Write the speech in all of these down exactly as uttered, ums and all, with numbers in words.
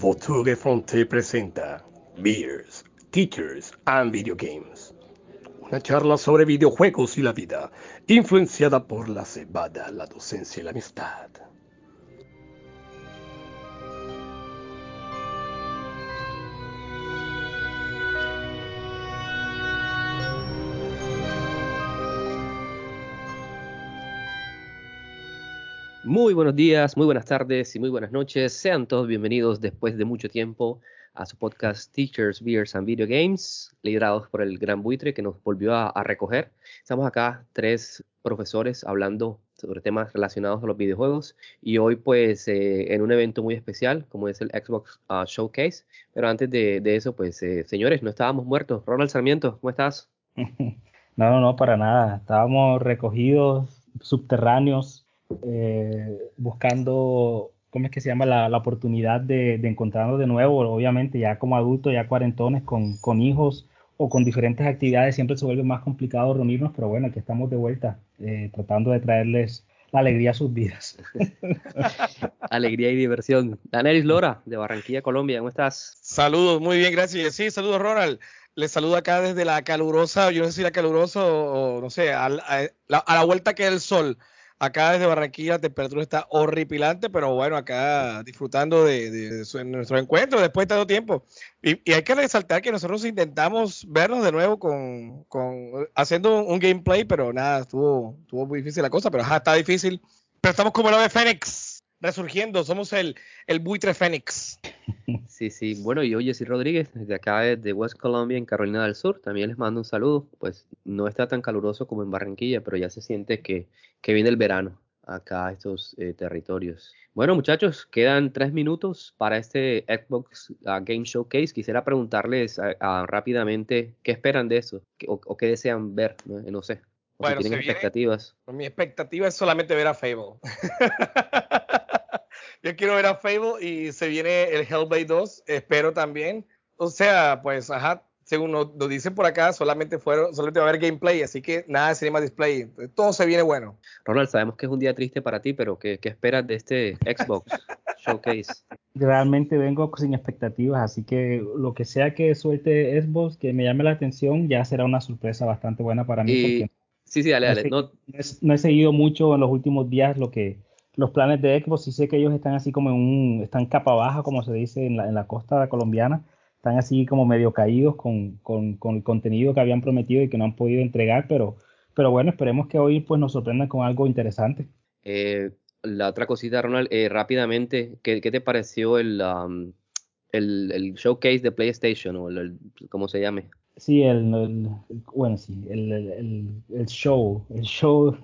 Votugue Frontier presenta Beers, Teachers and Video Games, una charla sobre videojuegos y la vida, influenciada por la cebada, la docencia y la amistad. Muy buenos días, muy buenas tardes y muy buenas noches. Sean todos bienvenidos después de mucho tiempo a su podcast Teachers, Beers and Video Games, liderados por el gran buitre que nos volvió a, a recoger. Estamos acá tres profesores hablando sobre temas relacionados a los videojuegos y hoy pues eh, en un evento muy especial como es el Xbox uh, Showcase. Pero antes de, de eso pues eh, señores, no estábamos muertos. Ronald Sarmiento, ¿cómo estás? No, no, no, para nada. Estábamos recogidos, subterráneos. Eh, buscando, ¿cómo es que se llama? La, la oportunidad de, de encontrarnos de nuevo, obviamente ya como adultos, ya cuarentones, con, con hijos o con diferentes actividades, siempre se vuelve más complicado reunirnos, pero bueno, aquí estamos de vuelta, eh, tratando de traerles la alegría a sus vidas. Alegría y diversión. Danelis Lora, de Barranquilla, Colombia, ¿cómo estás? Saludos, muy bien, gracias. Sí, saludos Ronald. Les saludo acá desde la calurosa, yo no sé si la calurosa o, o no sé, a, a, a la vuelta que es el sol. Acá desde Barranquilla la temperatura está horripilante, pero bueno, acá disfrutando de, de, de, su, de nuestro encuentro después de tanto tiempo. Y, y hay que resaltar que nosotros intentamos vernos de nuevo con, con haciendo un, un gameplay, pero nada, estuvo, estuvo muy difícil la cosa, pero ajá, está difícil. Pero estamos como el ave Fénix, resurgiendo, somos el, el buitre Fénix. Sí, sí, bueno, y yo, Jessy Rodríguez, desde acá, desde West Colombia, en Carolina del Sur, también les mando un saludo. Pues no está tan caluroso como en Barranquilla, pero ya se siente que, que viene el verano acá a estos eh, territorios. Bueno, muchachos, quedan tres minutos para este Xbox uh, Game Showcase. Quisiera preguntarles a, a, rápidamente qué esperan de eso o, o qué desean ver, no, no sé, o bueno, si tienen si expectativas. Viene, mi expectativa es solamente ver a Fable. Yo quiero ver a Fable y se viene el Hellblade dos, espero también. O sea, pues, ajá, según nos, nos dicen por acá, solamente, fueron, solamente va a haber gameplay, así que nada de cinema display. Todo se viene bueno. Ronald, sabemos que es un día triste para ti, pero ¿qué, qué esperas de este Xbox Showcase? Realmente vengo sin expectativas, así que lo que sea que suelte Xbox, que me llame la atención, ya será una sorpresa bastante buena para mí. Y... Porque sí, sí, dale, dale. No, no, he, no he seguido mucho en los últimos días lo que... los planes de Xbox, sí sé que ellos están así como en un, están capa baja, como se dice en la, en la costa colombiana, están así como medio caídos con, con, con el contenido que habían prometido y que no han podido entregar, pero, pero bueno, esperemos que hoy pues nos sorprendan con algo interesante. Eh, la otra cosita, Ronald, eh, rápidamente, ¿qué, qué te pareció el, um, el, el showcase de PlayStation o el, el, cómo se llame? Sí, el, el, bueno, sí, el, el, el show, el show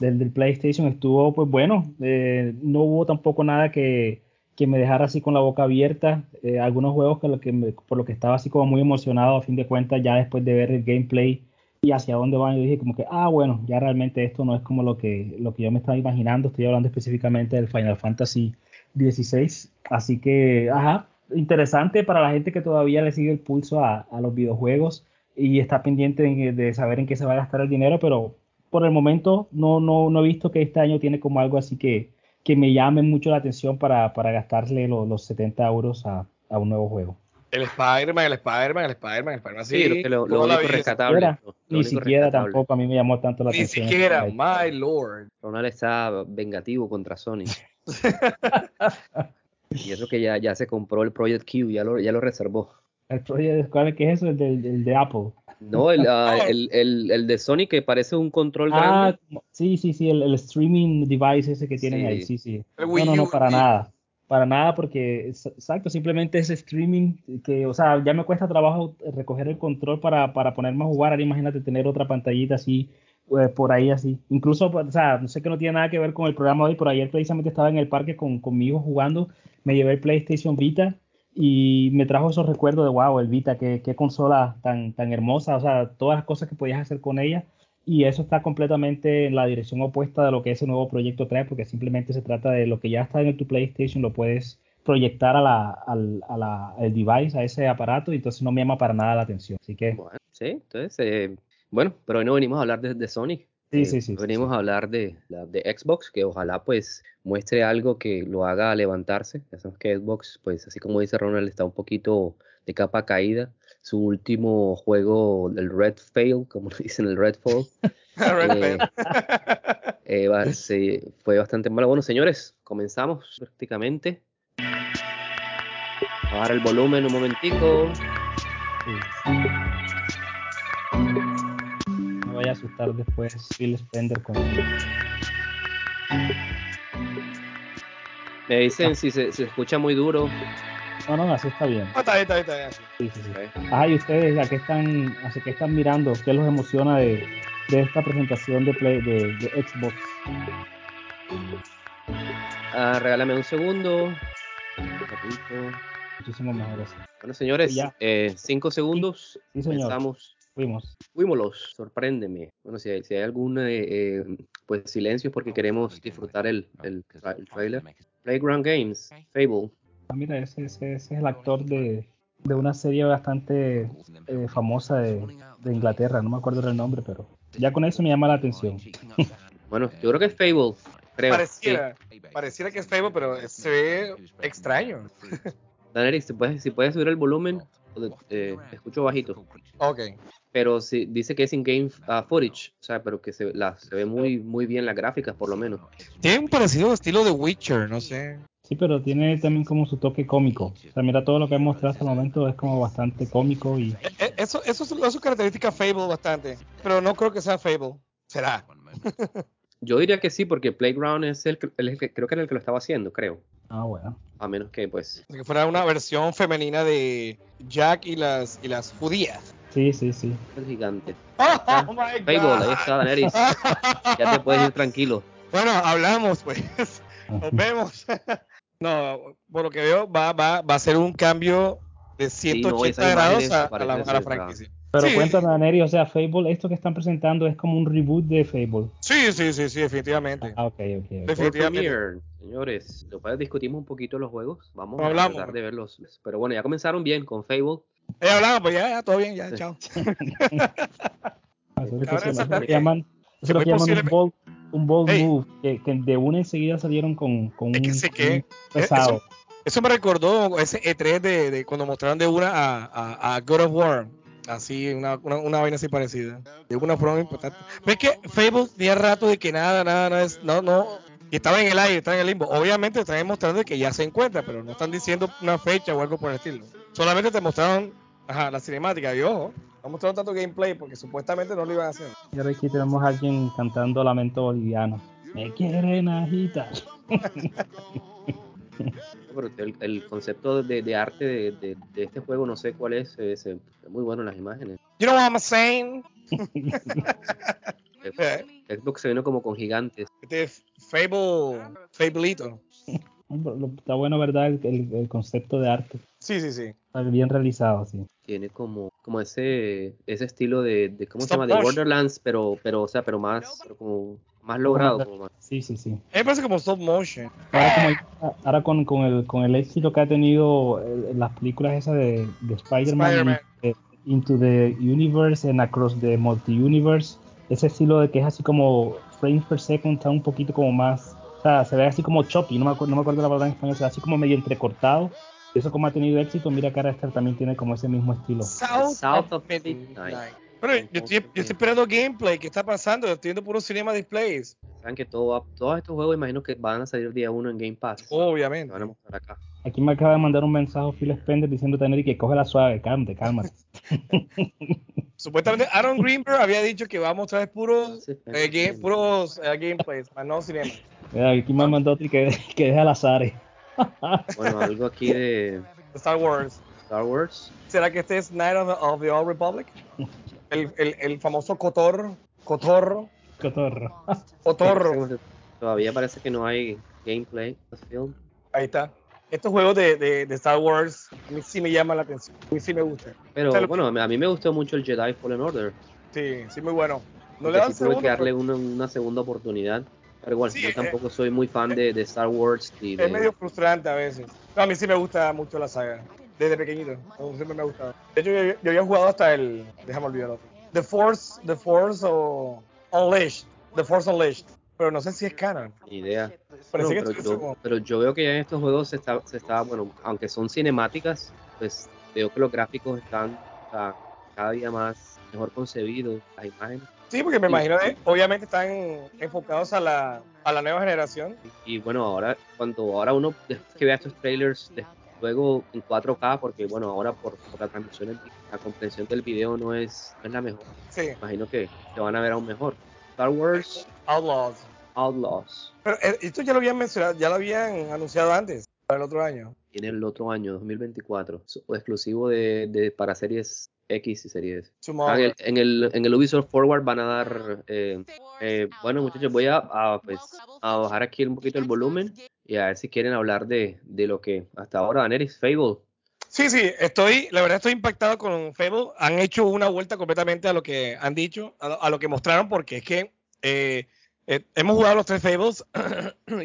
del, del PlayStation estuvo, pues bueno, eh, no hubo tampoco nada que, que me dejara así con la boca abierta, eh, algunos juegos que lo que me, por lo que estaba así como muy emocionado a fin de cuentas, ya después de ver el gameplay y hacia dónde van, yo dije como que, ah, bueno, ya realmente esto no es como lo que, lo que yo me estaba imaginando, estoy hablando específicamente del Final Fantasy dieciséis, así que, ajá, interesante para la gente que todavía le sigue el pulso a, a los videojuegos y está pendiente de, de saber en qué se va a gastar el dinero, pero por el momento no, no, no he visto que este año tiene como algo así que, que me llame mucho la atención para, para gastarle los, los setenta euros a, a un nuevo juego. El Spider-Man, el Spider-Man, el Spider-Man, el Spider-Man, sí, sí, lo, lo único rescatable. Era, lo, lo ni único siquiera rescatable. Tampoco a mí me llamó tanto la ni atención. Ni siquiera, my lord. Ronald está vengativo contra Sony. Y eso que ya, ya se compró el Project Q, ya lo, ya lo reservó. ¿El Project Q? ¿Qué es eso? ¿El de, el de Apple? No, el, uh, el, el, el de Sony que parece un control ah, grande. Sí, sí, sí, el, el streaming device ese que tienen sí. Ahí, sí, sí. No, no, no, para nada. Para nada porque, exacto, simplemente ese streaming que, o sea, ya me cuesta trabajo recoger el control para, para ponerme a jugar. Ahora imagínate tener otra pantallita así, eh, por ahí así. Incluso, o sea, no sé que no tiene nada que ver con el programa de hoy, pero ayer precisamente estaba en el parque con, con mi hijo jugando. Me llevé el PlayStation Vita y me trajo esos recuerdos de wow, el Vita, qué, qué consola tan, tan hermosa, o sea, todas las cosas que podías hacer con ella, y eso está completamente en la dirección opuesta de lo que ese nuevo proyecto trae, porque simplemente se trata de lo que ya está en tu PlayStation, lo puedes proyectar a la, al, a la, al device, a ese aparato, y entonces no me llama para nada la atención, así que... Bueno, sí, entonces, eh, bueno, pero hoy no venimos a hablar de, de Sony. Sí, sí, sí. Venimos sí, a hablar de, de Xbox, que ojalá pues muestre algo que lo haga levantarse. Ya sabemos que Xbox, pues así como dice Ronald, está un poquito de capa caída. Su último juego, el Redfall, como lo dicen, el Redfall, eh, eh, va, se, fue bastante malo. Bueno, señores, comenzamos prácticamente. Bajar el volumen un momentico. Sí. Voy a asustar después Phil Spencer con él. Me dicen ah. si se, se escucha muy duro. No, no, así está bien. Ah, está bien, está bien, está bien. Sí, sí, sí. Okay. Ajá, y ustedes, ¿a qué están, a qué están mirando? ¿Qué los emociona de, de esta presentación de, play, de, de Xbox? Ah, regálame un segundo. Muchísimo mejor eso. Bueno, señores, eh, cinco segundos. Sí, sí, señor. Comenzamos. Fuimos. Fuimos, sorpréndeme. Bueno, si hay, si hay algún eh, eh, pues, silencio porque queremos disfrutar el, el, el trailer. Playground Games, Fable. Ah, mira, ese, ese, ese es el actor de, de una serie bastante eh, famosa de, de Inglaterra. No me acuerdo el nombre, pero ya con eso me llama la atención. Bueno, yo creo que es Fable. Creo. Pareciera, sí. pareciera que es Fable, pero se ve extraño. Danelis, si puedes, si puedes subir el volumen, eh, escucho bajito. Ok. Pero sí, dice que es in-game uh, footage, o sea, pero que se, la, se ve muy muy bien las gráficas, por lo menos. Tiene un parecido estilo de Witcher, no sé. Sí, pero tiene también como su toque cómico. O sea, mira, todo lo que han mostrado hasta el momento es como bastante cómico y... Eso, eso, eso es su característica Fable bastante, pero no creo que sea Fable. Será. Yo diría que sí, porque Playground es el, el que creo que era el que lo estaba haciendo, creo. Ah, bueno. A menos que, pues... que fuera una versión femenina de Jack y las, y las judías. Sí, sí, sí. Es gigante. Oh, my God. Fable, ahí está, Danelis. Ya te puedes ir tranquilo. Bueno, hablamos, pues. Nos vemos. No, por lo que veo, va, va, va a ser un cambio de ciento ochenta sí, no, grados a, a, la, a la franquicia. Pero sí, cuéntanos, Danelis, o sea, Fable, esto que están presentando es como un reboot de Fable. Sí, sí, sí, sí, definitivamente. Ah, ok, ok. okay. Definitivamente. Señores, después discutimos un poquito los juegos. Vamos no a hablamos, tratar de verlos. Pero bueno, ya comenzaron bien con Fable. Eh, hablamos, pues ya, ya, todo bien, ya, sí. chao. Ahora llaman, que llaman posible... un bold, un bold hey. move, que, que de una enseguida salieron con, con un, es que un pesado. Eso, eso me recordó ese E tres de, de cuando mostraron de una a, a, a God of War. Así, una, una, una vaina así parecida. De una forma importante. ¿Ves que Fable tenía rato de que nada, nada, nada, no, no, que estaba en el aire, estaba en el limbo? Obviamente están demostrando que ya se encuentra, pero no están diciendo una fecha o algo por el estilo. Solamente te mostraron, ajá, la cinemática, y ojo, no mostraron tanto gameplay porque supuestamente no lo iban a hacer. Y ahora aquí tenemos a alguien cantando lamento boliviano. Me quieren agitar. El, el concepto de, de arte de, de, de este juego, no sé cuál es, es, es muy bueno en las imágenes. You know what I'm saying? Xbox se vino como con gigantes. Este es Fable, Fableito. Está bueno, ¿verdad? El, el, el concepto de arte. Sí, sí, sí. Está bien realizado, sí. Tiene como, como ese, ese estilo de, de ¿cómo Stop se llama? Push. De Borderlands, pero, pero, o sea, pero más, pero como más logrado. Como más. Sí, sí, sí. Me parece como stop motion. Ahora, como, ahora con, con, el, con el éxito que ha tenido las películas esas de, de Spider-Man, Spider-Man. Eh, Into the Universe and Across the Multi-Universe, ese estilo de que es así como frames per second, está un poquito como más... O sea, se ve así como choppy, no me acuerdo, no me acuerdo la palabra en español, o sea, así como medio entrecortado. Eso como ha tenido éxito, mira que ahora también tiene como ese mismo estilo. South, South of Midnight. Pero yo estoy, yo estoy esperando gameplay, ¿qué está pasando? Yo estoy viendo puros cinema displays. Saben que todo, todos estos juegos imagino que van a salir día uno en Game Pass. Obviamente. Van a mostrar acá. Aquí me acaba de mandar un mensaje Phil Spencer diciendo Taneri que coge la suave, cálmate, cálmate. Supuestamente Aaron Greenberg había dicho que va a mostrar puros, eh, game, puros eh, gameplays, más no cinema. Aquí me mandó otro que, que deja las áreas. Bueno, algo aquí de... Star Wars. Star Wars. ¿Será que este es Knight of the, of the Old Republic? El, el, el famoso Cotor, Cotorro. Cotorro. Cotorro. Todavía parece que no hay gameplay. Film. Ahí está. Estos juegos de, de, de Star Wars a mí sí me llaman la atención. A mí sí me gustan. Pero o sea, bueno, a mí me gustó mucho el Jedi Fallen Order. Sí, sí, muy bueno. No le dan sí segundo, que darle pero... una, una segunda oportunidad. Pero igual, sí, yo tampoco eh, soy muy fan de, de Star Wars. Y de... Es medio frustrante a veces. No, a mí sí me gusta mucho la saga. Desde pequeñito. Siempre me ha gustado. De hecho, yo, yo había jugado hasta el... Déjame olvidarlo. The Force... The Force o... Unleashed. The Force Unleashed, pero no sé si es canon. Ni idea. Pero, no, pero, yo, pero yo veo que ya en estos juegos se está, se está, bueno, aunque son cinemáticas, pues veo que los gráficos están, están cada día más mejor concebidos, las imágenes. Sí, porque me imagino que obviamente están enfocados a la, a la nueva generación. Y, y bueno, ahora cuando ahora uno que vea estos trailers de juego en cuatro K, porque bueno, ahora por, por la transmisión, la comprensión del video no es, no es la mejor. Sí. Me imagino que lo van a ver aún mejor. Star Wars Outlaws. Outlaws. Pero esto ya lo habían mencionado, ya lo habían anunciado antes, para el otro año. Tiene el otro año, dos mil veinticuatro, exclusivo de, de para series X y series. Ah, en, el, en, el, en el Ubisoft Forward van a dar eh, eh, bueno, muchachos, voy a, a, pues, a bajar aquí un poquito el volumen y a ver si quieren hablar de, de lo que hasta ahora Danelis, Fable. Sí, sí, estoy, la verdad estoy impactado con Fable. Han hecho una vuelta completamente a lo que han dicho, a, a lo que mostraron, porque es que eh, eh, hemos jugado los tres Fables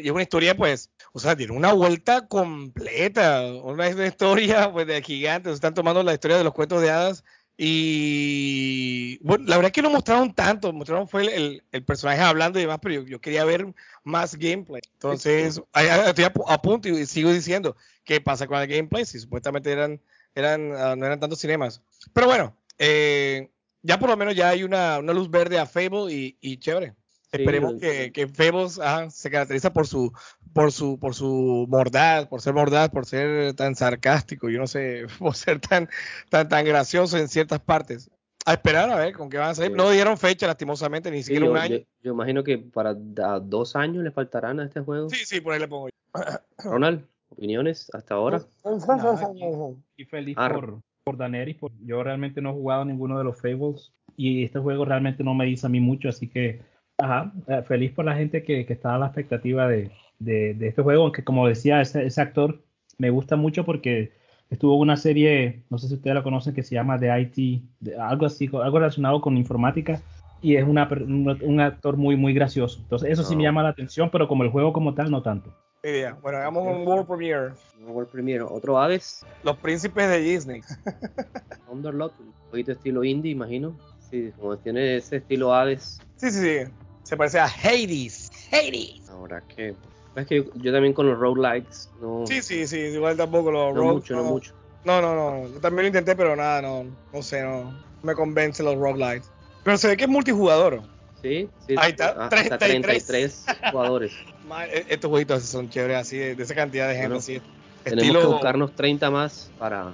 y es una historia, pues, o sea, tiene una vuelta completa, una historia pues de gigantes. Están tomando la historia de los cuentos de hadas y bueno, la verdad es que no mostraron tanto, mostraron fue el, el, el personaje hablando y demás, pero yo, yo quería ver más gameplay. Entonces, sí, sí. estoy a, a punto y sigo diciendo qué pasa con el gameplay, si supuestamente eran, eran uh, no eran tantos cinemas. Pero bueno, eh, ya por lo menos ya hay una, una luz verde a Fable y, y chévere. Sí, esperemos que, que Fable ajá, se caracteriza por su por su por su mordaz, por ser mordaz, por ser tan sarcástico, yo no sé, por ser tan tan tan gracioso en ciertas partes. A esperar a ver con qué van a salir. Sí. No dieron fecha lastimosamente, ni siquiera sí, un yo, año. Yo, yo imagino que para dos años le faltarán a este juego. Sí, sí, por ahí le pongo yo. Ronald, opiniones hasta ahora. Nada, y, y feliz Ar- por por Danelis, por, yo realmente no he jugado ninguno de los Fables y este juego realmente no me dice a mí mucho, así que ajá, feliz por la gente que, que estaba a la expectativa de, de, de este juego, aunque como decía, ese, ese actor me gusta mucho porque estuvo en una serie, no sé si ustedes la conocen, que se llama The I T, de, algo así, algo relacionado con informática, y es una, un, un actor muy, muy gracioso. Entonces eso sí me llama la atención, pero como el juego como tal, no tanto. Sí, bien. Bueno, hagamos un World Premiere. Un World Premiere. ¿Otro Hades? Los príncipes de Disney. Underlord, un poquito estilo indie, imagino. Sí, como tiene ese estilo Hades. Sí, sí, sí. Se parece a Hades. Hades. Ahora que es que yo, yo también con los roguelikes no. Sí, sí, sí, igual tampoco los roguelikes. No mucho, no, no mucho. No, no, no. Yo también lo intenté, pero nada, no, no sé, no me convence los roguelikes. Pero se ve que es multijugador. Sí, sí. Ahí está, treinta y tres jugadores. Estos jueguitos son chéveres así, de, de esa cantidad de gente, bueno, así. Tenemos estilo... que buscarnos treinta más para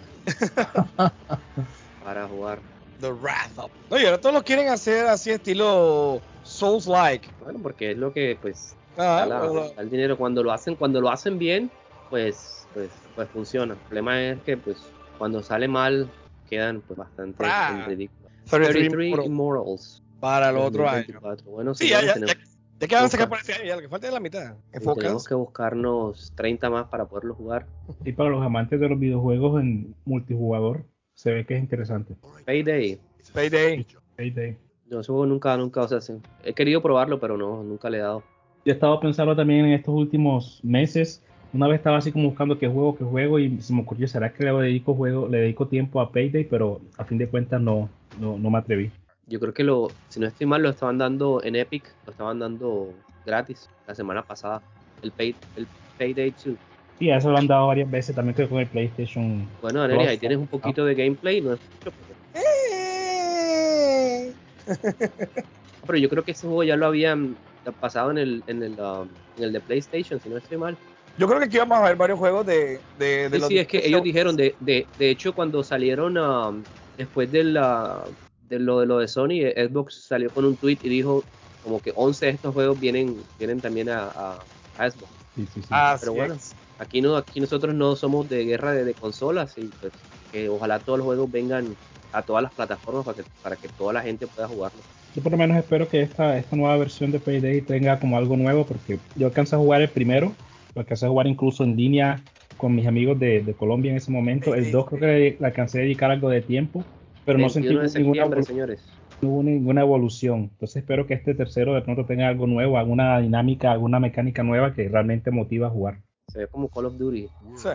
para jugar. The Wrath of. No, y ahora todos los quieren hacer así estilo Souls-like. Bueno, porque es lo que, pues, ah, la, bueno, el dinero cuando lo hacen, cuando lo hacen bien, pues, pues, pues funciona. El problema es que, pues, cuando sale mal, quedan pues bastante ah, ridículos. treinta y tres Immortals para el otro dos mil veinticuatro. Año. Bueno, sí, ya, ya, tenemos, ya, ya quedan sacar para este año, ya lo que falta es la mitad. Tenemos que buscarnos treinta más para poderlo jugar. Y para los amantes de los videojuegos en multijugador, se ve que es interesante. Payday. Payday. Payday. Yo ese juego nunca, nunca, o sea, he querido probarlo, pero no, nunca le he dado. Yo he estado pensando también en estos últimos meses, una vez estaba así como buscando qué juego, qué juego, y se me ocurrió, ¿será que le dedico juego, le dedico tiempo a Payday? Pero a fin de cuentas no, no, no me atreví. Yo creo que lo, si no estoy mal, lo estaban dando en Epic, lo estaban dando gratis la semana pasada, el, pay, el Payday dos. Sí, eso lo han dado varias veces, también creo que con el PlayStation. Bueno, Danelis, ahí tienes un poquito ah. de gameplay, ¿no? Pero yo creo que ese juego ya lo habían pasado en el en el, um, en el de PlayStation, si no estoy mal. Yo creo que aquí vamos a ver varios juegos de... de, de sí, los sí, es que ellos dijeron, de, de, de hecho, cuando salieron um, después de, la, de, lo, de lo de Sony, Xbox salió con un tweet y dijo como que once de estos juegos vienen, vienen también a, a, a Xbox. Sí, sí, sí. Ah, pero bueno, es. aquí no aquí nosotros no somos de guerra de, de consolas, y pues que ojalá todos los juegos vengan a todas las plataformas para que, para que toda la gente pueda jugarlo. Yo por lo menos espero que esta, esta nueva versión de Payday tenga como algo nuevo, porque yo alcancé a jugar el primero, lo alcancé a jugar incluso en línea con mis amigos de, de Colombia en ese momento. El dos creo que le alcancé a dedicar algo de tiempo, pero no sentí ninguna, no hubo ninguna evolución. Entonces espero que este tercero de pronto tenga algo nuevo, alguna dinámica, alguna mecánica nueva que realmente motiva a jugar. Se ve como Call of Duty. Sí.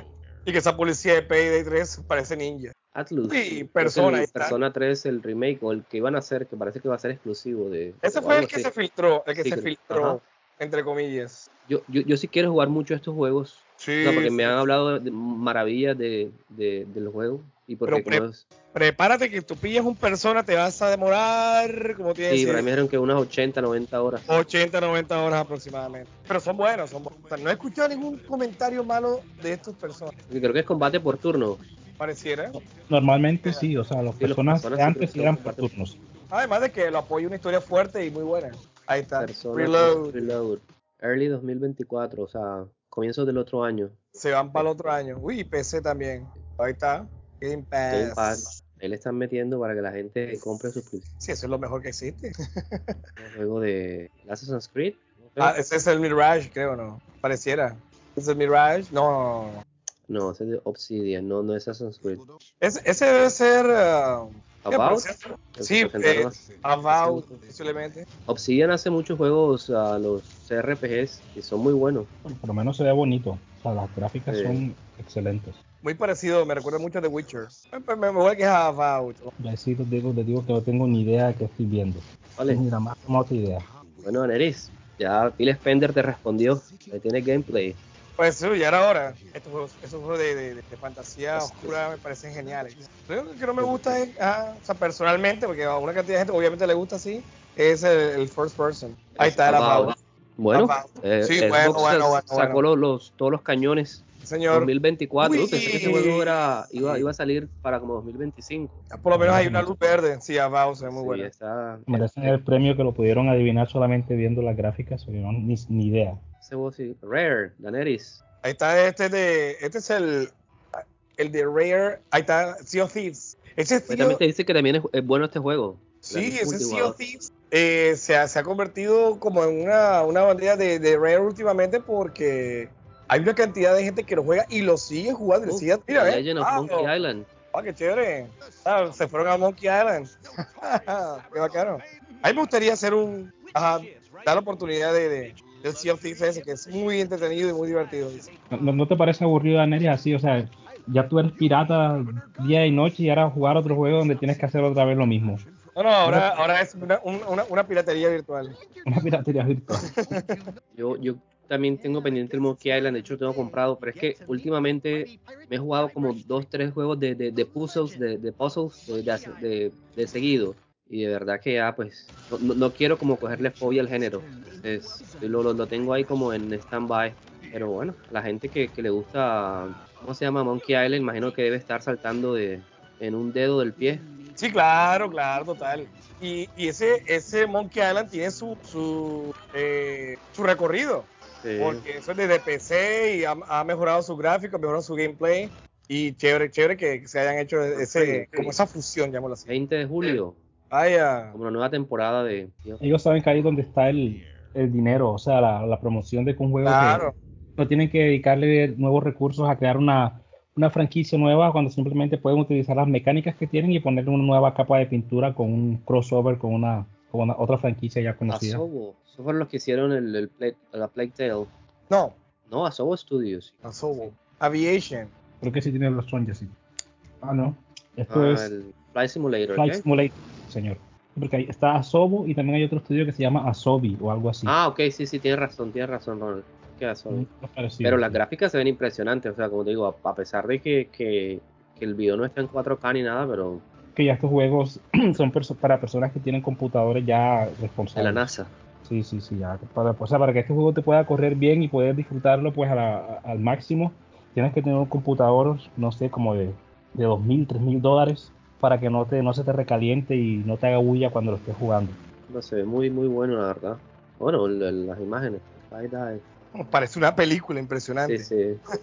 Y que esa policía de Payday tres parece ninja. Atlus. Sí, Persona. El, Persona tres, el remake, o el que iban a hacer, que parece que va a ser exclusivo de... Ese fue el que así. se filtró, el que sí, se filtró, ajá. entre comillas. Yo, yo, yo sí quiero jugar mucho estos juegos. Sí. O sea, porque sí. me han hablado de maravillas de, de, de los juegos. Y porque pre- es... prepárate que tú pillas un Persona, te vas a demorar, como tienes. Sí, para mí dijeron que unas ochenta, noventa horas. ochenta, noventa horas aproximadamente. Pero son buenos, son buenos. O sea, no he escuchado ningún comentario malo de estos Personas. Yo creo que es combate por turno. Pareciera. Normalmente sí, o sea, los sí, personas, personas antes eran por turnos. Además de que lo apoya una historia fuerte y muy buena. Ahí está. Persona Reload. Reload. Early dos mil veinticuatro, o sea, comienzos del otro año. Se van para el otro año. Uy, P C también. Ahí está. Game Pass. Game Pass. Ahí le están metiendo para que la gente compre sus suscripción. Sí, eso es lo mejor que existe. El juego de Assassin's Creed. ¿No? Ah, ese es el Mirage, creo, ¿no? Pareciera. ¿Es el Mirage? No, no, no. No, ese es de Obsidian, no, no es Assassin's Creed. Ese, ese debe ser... Uh, ¿Avowed? Sí, eh, Avowed, posiblemente. Obsidian hace muchos juegos a uh, los C R P Gs y son muy buenos. Por lo menos se ve bonito, o sea, las gráficas sí. son excelentes. Muy parecido, me recuerda mucho a The Witcher. Me, me, me voy a quejar a Avowed. Ya sí, te digo, te digo que no tengo ni idea de qué estoy viendo. Vale. Ni la más remota idea. Bueno, Danelis, ya Phil Spencer te respondió, ahí tiene gameplay. Pues sí, ya era hora. Estos juegos, esos juegos de, de, de fantasía oscura me parecen geniales. Lo único que no me gusta es, ah, o sea, personalmente, porque a una cantidad de gente obviamente le gusta así, es el, el first person. Ahí está el Avowed. Bueno, eh, sí, bueno, bueno, bueno, sacó bueno. Los, todos los cañones. Señor. dos mil veinticuatro, uy, pensé que ese juego era, iba, iba a salir para como dos mil veinticinco. Ya por lo menos hay una luz verde. Sí, Avowed se ve muy sí, bueno. Está... Merecen el premio que lo pudieron adivinar solamente viendo las gráficas, o no, ni, ni idea. Rare, Danelis. Ahí está, este de, este es el, el de Rare. Ahí está, Sea of Thieves. Ese tío, también te dice que también es, es bueno este juego. Sí, ese Sea of Thieves eh, se, ha, se ha convertido como en una, una bandera de, de Rare últimamente porque hay una cantidad de gente que lo juega y lo sigue jugando. Uh, sigue, mira, eh. Legend of ah, Monkey no. Island. Ah, qué chévere. Ah, se fueron a Monkey Island. Qué bacano. A mí me gustaría hacer un, ajá, dar la oportunidad de... de el Sea of Thieves ese, que es muy entretenido y muy divertido. ¿No, no te parece aburrido, Danelis, así? O sea, ya tú eres pirata día y noche y ahora jugar otro juego donde tienes que hacer otra vez lo mismo. No, no, ahora, ahora es una, una, una piratería virtual. Una piratería virtual. yo, yo también tengo pendiente el Monkey Island, de hecho tengo comprado, pero es que últimamente me he jugado como dos, tres juegos de, de, de puzzles, de, de puzzles de, de, de, de seguido. Y de verdad que ya, pues, no, no quiero como cogerle fobia al género. Es, lo, lo, lo tengo ahí como en stand-by. Pero bueno, a la gente que, que le gusta, ¿cómo se llama? Monkey Island, imagino que debe estar saltando de en un dedo del pie. Sí, claro, claro, total. Y, y ese, ese Monkey Island tiene su, su, eh, su recorrido. Sí. Porque eso es desde P C y ha, ha mejorado su gráfico, ha mejorado su gameplay. Y chévere, chévere que se hayan hecho ese, sí. como esa fusión, llamémoslo así. veinte de julio. Ah, yeah. Como una nueva temporada de... Tío. Ellos saben que ahí es donde está el, el dinero, o sea, la, la promoción de un juego. Claro. No tienen que dedicarle nuevos recursos a crear una, una franquicia nueva cuando simplemente pueden utilizar las mecánicas que tienen y ponerle una nueva capa de pintura con un crossover, con una, con una otra franquicia ya conocida. Asobo. Esos fueron los que hicieron el, el play, la Plague Tale. No. No, Asobo Studios. Asobo. Sí. Aviation. Creo que sí tienen los son, sí. Ah, no. Esto ah, es... El Flight Simulator. Flight okay. Simulator. Señor, porque ahí está Asobo y también hay otro estudio que se llama Asobi o algo así. Ah, ok, sí, sí, tienes razón, tienes razón, Ronald. ¿Qué Asobi? Pero las gráficas se ven impresionantes, o sea, como te digo, a, a pesar de que, que, que el video no está en cuatro K ni nada, pero... Que ya estos juegos son perso- para personas que tienen computadores ya responsables. De la NASA. Sí, sí, sí, ya. Para, o sea, para que este juego te pueda correr bien y poder disfrutarlo pues a la, a, al máximo, tienes que tener un computador, no sé, como de, de dos mil, tres mil dólares. Para que no te no se te recaliente y no te haga bulla cuando lo estés jugando. No se ve muy muy bueno, la verdad. Bueno, el, el, las imágenes. Ahí está, eh. Parece una película impresionante. Sí, sí.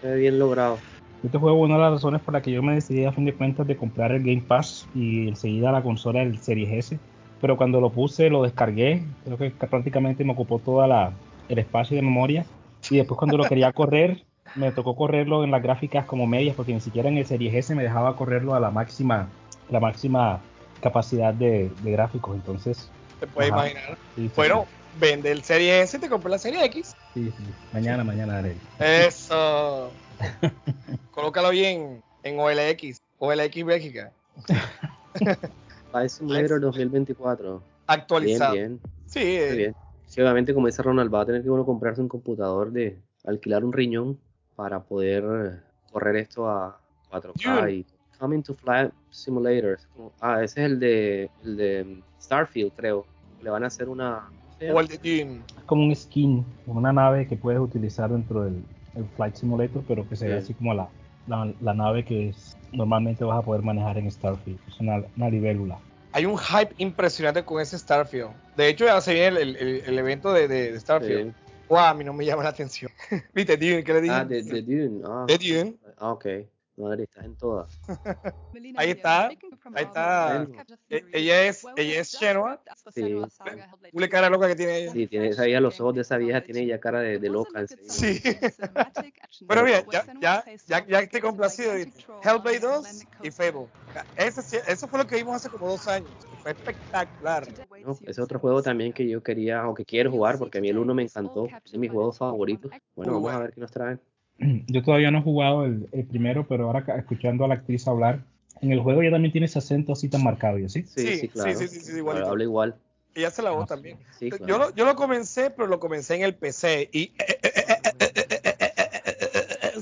Se ve bien logrado. Este juego es una de las razones por las que yo me decidí a fin de cuentas de comprar el Game Pass y enseguida la consola del Series S. Pero cuando lo puse, lo descargué. Creo que prácticamente me ocupó todo el espacio de memoria. Y después cuando lo quería correr... Me tocó correrlo en las gráficas como medias porque ni siquiera en el Series S me dejaba correrlo a la máxima la máxima capacidad de, de gráficos, entonces... Te puedes ajá. imaginar. Sí, bueno, sí. Vende el Series S y te compré la Series X. Sí, sí. Mañana, sí. mañana haré. Eso. Colócalo bien en O L X. o el X Bélgica. Flight Simulator dos mil veinticuatro. Actualizado. Bien, bien. Sí, eh. bien. Sí, obviamente, como dice Ronald, va a tener que uno comprarse un computador de alquilar un riñón para poder correr esto a cuatro K. Dude. Y Coming to Flight Simulator. Ah, ese es el de, el de Starfield, creo. Le van a hacer una... O el de Jim. Es como un skin, como una nave que puedes utilizar dentro del el Flight Simulator, pero que se ve así como la, la, la nave que es, normalmente vas a poder manejar en Starfield. Es una, una libélula. Hay un hype impresionante con ese Starfield. De hecho, ya se viene el, el, el evento de, de, de Starfield. Wow, a mí no me llama la atención. ¿Viste, Dune? ¿Qué le dije? Ah, de, de Dune. Ah, de Dune. Ah, ok. Madre, estás en todas. Ahí está, ahí está. E- ella es, ella es Senua. Sí. Una cara loca que tiene ella. Sí, tiene, ella, los ojos de esa vieja, tiene ella cara de, de loca. Sí. Bueno, mira, ya, ya, ya, ya te complacido. Hellblade dos y Fable. Eso, eso fue lo que vimos hace como dos años. Fue espectacular. No, ese es otro juego también que yo quería, o que quiero jugar, porque a mí el uno me encantó. Es de mis juegos favoritos. Bueno, vamos a ver qué nos traen. Yo todavía no he jugado el, el primero, pero ahora escuchando a la actriz hablar, en el juego ella también tiene ese acento así tan marcado, ¿sí? Sí, sí, sí, claro. Sí, sí, sí, sí, igual. Habla igual. Ella hace la voz ah, también. Sí, claro. Yo lo, yo lo comencé, pero lo comencé en el P C y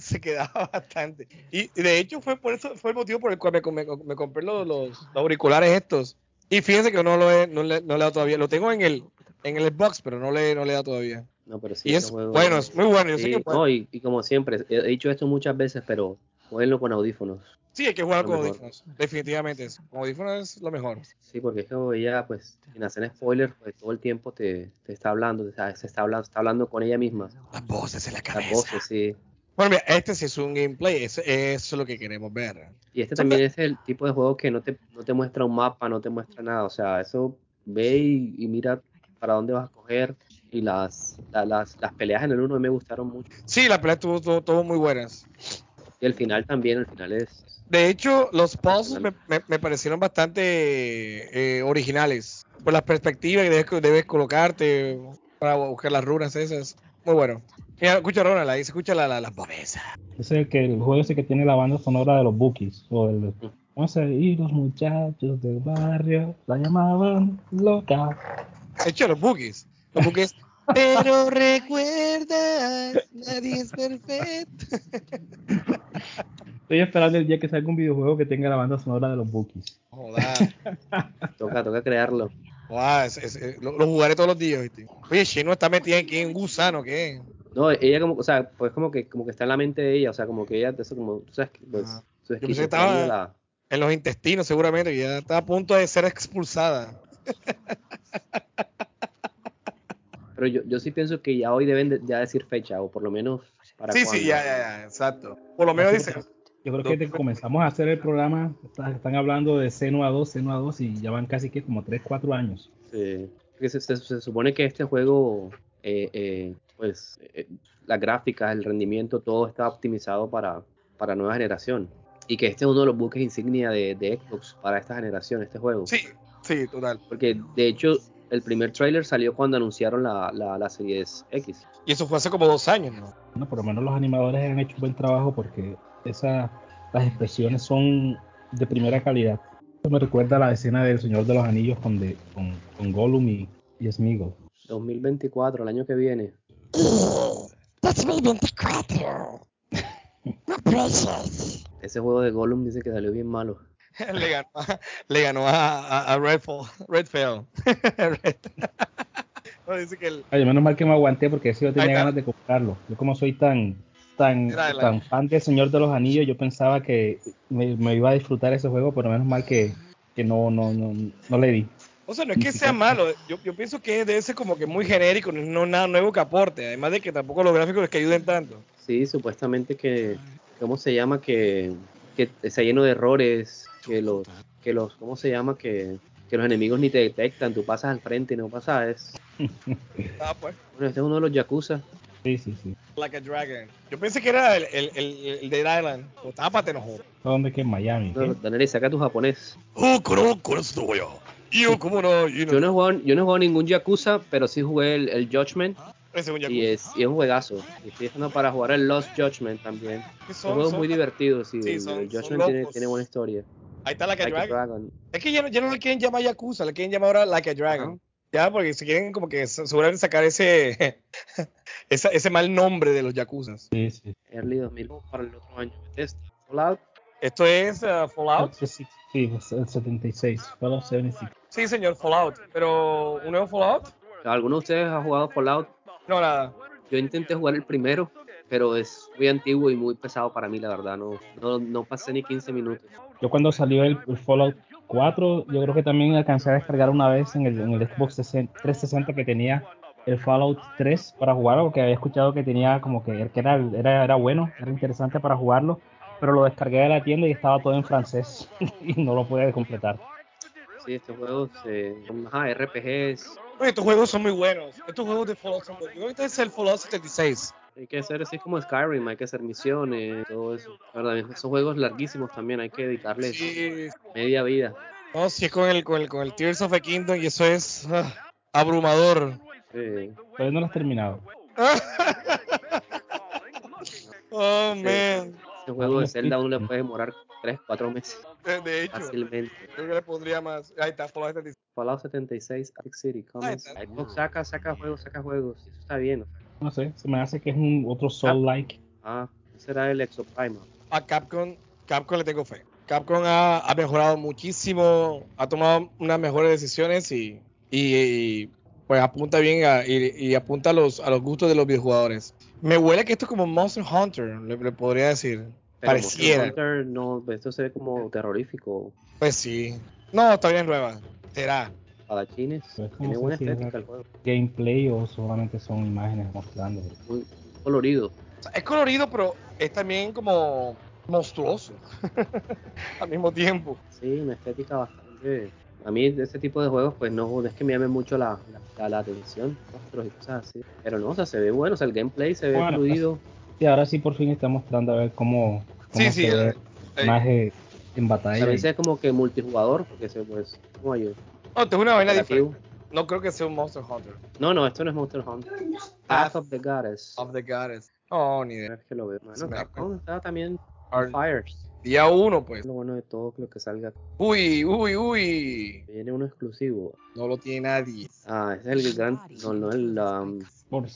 se quedaba bastante. Y de hecho fue por eso, fue el motivo por el cual me, me, me compré los, los, los auriculares estos. Y fíjense que no lo he, no le, no le he dado todavía. Lo tengo en el, en el Xbox, pero no le, no le he dado todavía. No, pero sí, y es juego, bueno, es muy bueno. Yo sí, sé que puede... no, y, y como siempre, he dicho esto muchas veces, pero jueguenlo con audífonos. Sí, hay que jugar con mejor. audífonos, definitivamente. Eso. Con audífonos es lo mejor. Sí, porque es que ella, pues, sin hacer spoilers, pues, todo el tiempo te, te está hablando, te está, se está hablando, está hablando con ella misma. Las voces en la cabeza. Las voces, sí. Bueno, mira, este sí es un gameplay, eso, eso es lo que queremos ver. Y este también es el tipo de juego que no te, no te muestra un mapa, no te muestra nada. O sea, eso ve y, y mira para dónde vas a coger. Y las, la, las, las peleas en el uno me gustaron mucho. Sí, las peleas estuvo muy buenas. Y el final también, el final es... De hecho, los puzzles me, me, me parecieron bastante eh, originales. Por las perspectivas que debes, debes colocarte para buscar las runas esas. Muy bueno. Mira, escucha Ronald, ahí se escucha la, la, las babesas. Es el, que, el juego ese que tiene la banda sonora de los Bookies. O el... Vamos a ir los muchachos del barrio, la llamaban loca. De hecho, los Bookies. Es, pero recuerda, nadie es perfecto. Estoy esperando el día que salga un videojuego que tenga la banda sonora de los Bookies. Joder. Toca, toca crearlo. Wow, es, es, es, lo, lo jugaré todos los días, ¿viste? Oye, Shino está metida aquí en gusano, ¿qué? No, ella como, o sea, pues como que como que está en la mente de ella, o sea, como que ella, eso como, tú sabes, pues, ah, su yo pensé que estaba la... en los intestinos seguramente, y ya está a punto de ser expulsada. Pero yo, yo sí pienso que ya hoy deben de, ya decir fecha, o por lo menos para sí, cuándo. Sí, ya, ya, ya, exacto. Por lo menos dicen. Yo creo que te comenzamos a hacer el programa, están hablando de Senua dos, Senua dos, y ya van casi que como tres, cuatro años. Sí, se, se, se supone que este juego, eh, eh, pues, eh, las gráficas, el rendimiento, todo está optimizado para, para nueva generación. Y que este es uno de los buques insignia de, de Xbox para esta generación, este juego. Sí, sí, total. Porque, de hecho... El primer tráiler salió cuando anunciaron la, la, la Series X. Y eso fue hace como dos años, ¿no? Bueno, por lo menos los animadores han hecho un buen trabajo porque esa, las expresiones son de primera calidad. Eso me recuerda a la escena del Señor de los Anillos con, de, con, con Gollum y, y Sméagol. dos mil veinticuatro, el año que viene. dos mil veinticuatro. No precious. Ese juego de Gollum dice que salió bien malo. Le ganó, le ganó a, a, a Redfall. Redfall. Red. No, dice que el... Ay, menos mal que me aguanté porque así yo tenía ganas de comprarlo. Yo como soy tan tan, tan fan del Señor de los Anillos, yo pensaba que me, me iba a disfrutar ese juego, pero menos mal que, que no, no, no, no le di. O sea, no es que sea malo. Yo, yo pienso que es de ese como que muy genérico, no nada nuevo que aporte. Además de que tampoco los gráficos es que ayuden tanto. Sí, supuestamente que... ¿Cómo se llama? Que... que está lleno de errores, que los, que los, ¿cómo se llama? Que, que los enemigos ni te detectan, tú pasas al frente y no pasas. Ah, pues. Bueno, este es uno de los Yakuza. Sí, sí, sí. Like a Dragon. Yo pensé que era el, el, el, el de Island. O tápate, no jodas. ¿Dónde que en Miami? No, Danelis, saca tu japonés. Yo no he jugado, yo no he jugado ningún Yakuza, pero sí jugué el, el Judgment. Y es, y es un juegazo. Estoy dejando para jugar el Lost Judgment también. Son juegos muy divertidos. Sí, sí, son, el Judgment tiene, tiene buena historia. Ahí está Like a Dragon. Dragon. Es que ya no, ya no le quieren llamar Yakuza, le quieren llamar ahora Like a Dragon. Uh-huh. Ya, porque si quieren, como que seguramente sacar ese esa, ese mal nombre de los Yakuza. Sí, sí. Early dos mil para el otro año. Bethesda. Fallout. Esto es uh, Fallout. Sí, el setenta y seis. Fallout setenta y seis. Sí, señor, Fallout. ¿Pero un nuevo Fallout? ¿Alguno de ustedes ha jugado Fallout? No, nada. Yo intenté jugar el primero, pero es muy antiguo y muy pesado para mí, la verdad. No, no, no pasé ni quince minutos. Yo cuando salió el, el Fallout cuatro, yo creo que también alcancé a descargar una vez en el, en el Xbox trescientos sesenta que tenía el Fallout tres para jugarlo, porque había escuchado que tenía como que, que era, era, era bueno, era interesante para jugarlo, pero lo descargué de la tienda y estaba todo en francés y no lo pude completar. Sí, estos juegos eh, son ajá, R P Gs. Oye, estos juegos son muy buenos. Estos juegos de Fallout son muy buenos. Este es el Fallout setenta y seis. Hay que hacer así como Skyrim, hay que hacer misiones, todo eso. Verdad, esos juegos larguísimos también, hay que dedicarles sí. media vida. No, si es con el, con el, con el Tears of the Kingdom y eso es ah, abrumador. Sí. Todavía no lo has terminado. Oh, sí. Man. Este juego de Zelda uno le puede demorar tres, cuatro meses. De hecho, fácilmente. Creo que le pondría más. Ahí está, Fallout setenta y seis. Fallout setenta y seis, Arctic City, Commons. Xbox saca, saca juegos, saca juegos. Eso está bien. O sea. No sé, se me hace que es un otro Soul-like. Ah, será el Exoprimal. A Capcom, Capcom le tengo fe. Capcom ha, ha mejorado muchísimo, ha tomado unas mejores decisiones y, y, y pues apunta bien a, y, y apunta a los, a los gustos de los videojugadores. Me huele que esto es como Monster Hunter, le, le podría decir. Pero pareciera. Monster Hunter, no, esto se ve como terrorífico. Pues sí. No, está bien nueva. Será. Padachines. Tiene buena estética el juego. ¿Gameplay o solamente son imágenes mostrando? Muy colorido. O sea, es colorido, pero es también como monstruoso al mismo tiempo. Sí, una estética bastante... A mí de este tipo de juegos pues no es que me llame mucho la, la, la atención, monstruos y cosas así. Pero no, o sea, se ve bueno, o sea, el gameplay se ve bueno, fluido. Y sí, ahora sí por fin está mostrando a ver cómo, cómo sí, se sí, ve sí. más eh, en batalla. A veces es como que multijugador, porque se pues como ayuda. No, esto es una vaina diferente. No creo que sea un Monster Hunter. No, no, esto no es Monster Hunter. Path of the Goddess. Of the Goddess. Oh, ni idea. Es que lo veo. Bueno, Capcom está también Our... Fires. Día uno, pues. Lo bueno de todo lo que salga. Uy, uy, uy. Viene uno exclusivo. No lo tiene nadie. Ah, ese es el gran... No, no, el... Um...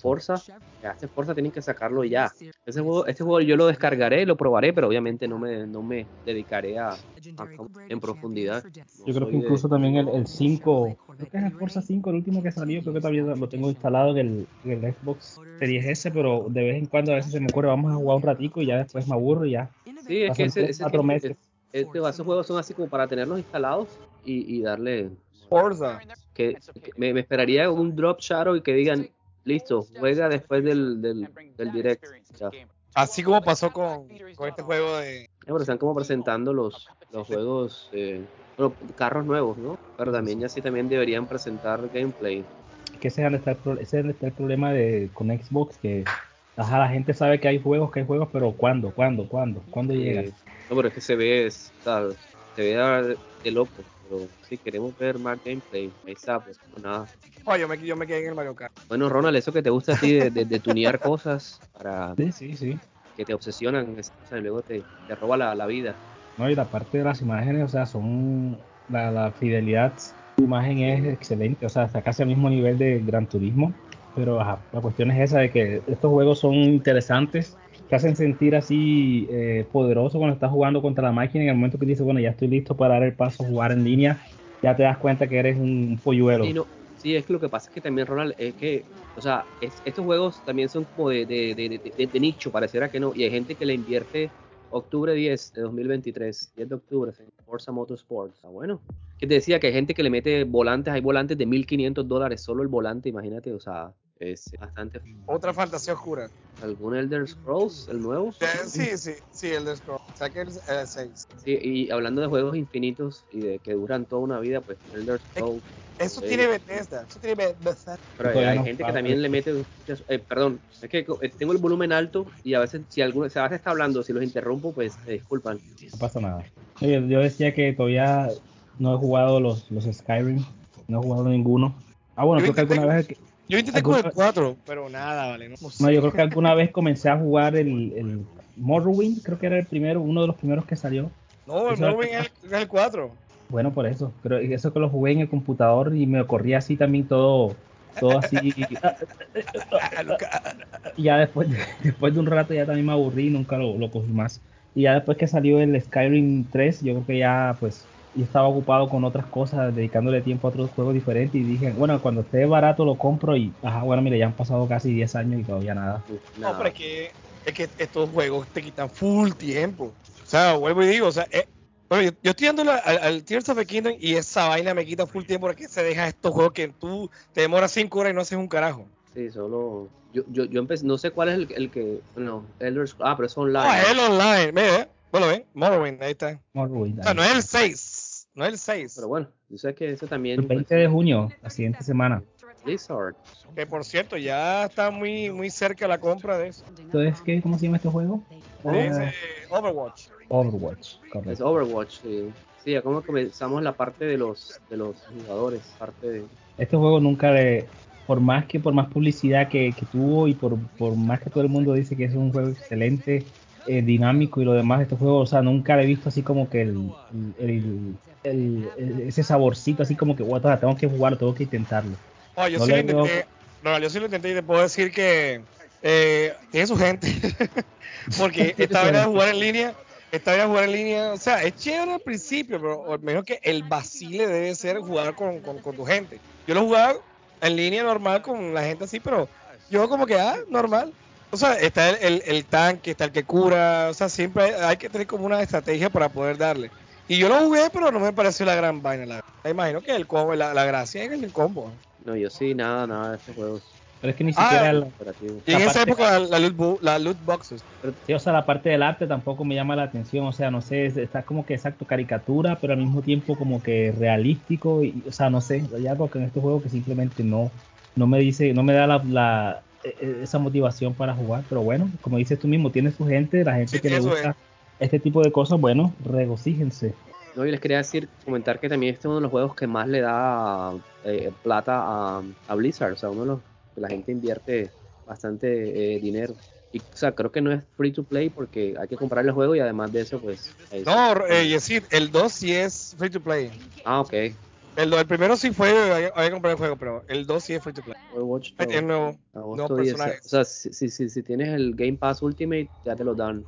Forza, este Forza tienen que sacarlo ya. Ese juego, este juego yo lo descargaré, lo probaré, pero obviamente no me, no me dedicaré a, a, en profundidad. No, yo creo que incluso de... también el, el cinco, creo que es el Forza cinco, el último que salió, creo que todavía lo tengo instalado en el, en el Xbox Series S, pero de vez en cuando a veces se me ocurre, vamos a jugar un ratico y ya después me aburro y ya. Sí, es que ese, ese cuatro meses. Es, es, esos juegos son así como para tenerlos instalados y, y darle... Forza. Que, que me, me esperaría un drop shadow y que digan... Listo, juega después del, del, del direct. Ya. Así como pasó con, con este juego de... Bueno, están como presentando los, los juegos, eh, bueno, carros nuevos, ¿no? Pero también ya sí también deberían presentar gameplay. Es que ese es el, ese es el problema de, con Xbox, que ajá, la gente sabe que hay juegos, que hay juegos, pero ¿cuándo? ¿Cuándo? ¿Cuándo? ¿Cuándo llega? Eh, no, pero es que se ve, es, tal, se ve de, de loco. Pero si queremos ver más gameplay, ahí está, pues nada. Oh, yo, me, yo me quedé en el Mario Kart. Bueno, Ronald, eso que te gusta a ti de, de, de tunear cosas para sí, sí, sí. que te obsesionan, o sea, y luego te, te roba la, la vida. No, y la parte de las imágenes, o sea, son la, la fidelidad de imagen es excelente, o sea, está casi al mismo nivel de Gran Turismo, pero ajá, la cuestión es esa de que estos juegos son interesantes, te hacen sentir así eh, poderoso cuando estás jugando contra la máquina. En el momento que dices, bueno, ya estoy listo para dar el paso a jugar en línea, ya te das cuenta que eres un polluelo. Sí, no, sí, es que lo que pasa es que también, Ronald, es que, o sea, es, estos juegos también son como de, de, de, de, de, de nicho, pareciera que no, y hay gente que le invierte. Octubre diez de dos mil veintitrés, diez de octubre, Forza Motorsports. Está bueno. Que te decía que hay gente que le mete volantes, hay volantes de mil quinientos dólares, solo el volante, imagínate, o sea, es bastante... Otra fantasía oscura. ¿Algún Elder Scrolls, el nuevo? Sí, sí, sí, Elder Scrolls, o sea que es el seis. Sí, y hablando de juegos infinitos y de que duran toda una vida, pues Elder Scrolls... Eso tiene Bethesda, eso tiene Bethesda. Pero hay, hay gente que también le mete... Eh, perdón, es que tengo el volumen alto y a veces si alguno, o sea, a veces está hablando, si los interrumpo, pues eh, disculpan. No pasa nada. Oye, yo decía que todavía no he jugado los, los Skyrim, no he jugado ninguno. Ah, bueno, creo que alguna vez... Yo intenté con el cuatro, pero nada, vale. No, no sé. Yo creo que alguna vez comencé a jugar el, el Morrowind, creo que era el primero, uno de los primeros que salió. No, el Morrowind es el, el cuatro. Bueno, por eso, pero eso que lo jugué en el computador y me corría así también todo, todo así. Y ya después, después de un rato ya también me aburrí y nunca lo, lo cogí más. Y ya después que salió el Skyrim tres, yo creo que ya pues yo estaba ocupado con otras cosas, dedicándole tiempo a otros juegos diferentes, y dije, bueno, cuando esté barato lo compro y, ajá, bueno, mire, ya han pasado casi diez años y todavía nada. No, no, pero es que, es que estos juegos te quitan full tiempo. O sea, vuelvo y digo, o sea, eh, bueno, yo, yo estoy dándole al, al Tears of the Kingdom y esa vaina me quita full tiempo porque se deja estos juegos que tú te demoras cinco horas y no haces un carajo. Sí, solo... Yo, yo, yo empecé, no sé cuál es el, el que... No, Elder Scrolls... Ah, pero es online. Ah, es online, mire, bueno, ven, Morrowind, ahí está. Morrowind. O sea, no es el seis, no es el seis. Pero bueno, yo sé que ese también... El veinte de junio, la siguiente semana. Blizzard. Que por cierto, ya está muy muy cerca la compra de eso. Entonces, ¿qué? ¿Cómo se llama este juego? Es eh, Overwatch. Overwatch, correcto. Es Overwatch, sí. Sí, ya como comenzamos la parte de los, de los jugadores, parte de... Este juego nunca le... Por más que por más publicidad que, que tuvo y por, por más que todo el mundo dice que es un juego excelente, eh, dinámico y lo demás de estos juegos, o sea, nunca le he visto así como que el, el, el, el ese saborcito así como que, wow, tengo que jugarlo, tengo que intentarlo. Oh, yo, no sí lo intenté, digo... no, yo sí lo intenté y te puedo decir que eh, tiene su gente, porque esta vez a jugar en línea, esta vez a jugar en línea, o sea, es chévere al principio, pero al menos que el vacile debe ser jugar con, con, con tu gente. Yo lo jugaba en línea normal con la gente así, pero yo como que, ah, normal. O sea, está el, el, el tanque, está el que cura, o sea, siempre hay, hay que tener como una estrategia para poder darle. Y yo lo jugué, pero no me pareció la gran vaina. La, me imagino que el combo, la, la gracia es el combo. No, yo sí, nada, nada de estos juegos. Pero es que ni siquiera ah, el operativo. Y en esa época la, la, loot, la loot boxes. Pero, sí, o sea, la parte del arte tampoco me llama la atención. O sea, no sé, está como que exacto caricatura, pero al mismo tiempo como que realístico. Y, o sea, no sé, hay algo que en estos juegos que simplemente no, no me dice, no me da la, la esa motivación para jugar. Pero bueno, como dices tú mismo, tiene su gente, la gente sí, que le gusta es. Este tipo de cosas, bueno, regocíjense. No, y les quería decir, comentar que también este es uno de los juegos que más le da eh, plata a, a Blizzard. O sea, uno de los la gente invierte bastante eh, dinero. Y, o sea, creo que no es free to play porque hay que comprar el juego y además de eso, pues... Es... No, eh, Yesid, el dos sí es free to play. Ah, ok. El, el primero sí fue, había, había comprado el juego, pero el dos sí es free to play. Overwatch, no, el nuevo, nuevo personaje. O sea, si, si, si, si tienes el Game Pass Ultimate, ya te lo dan.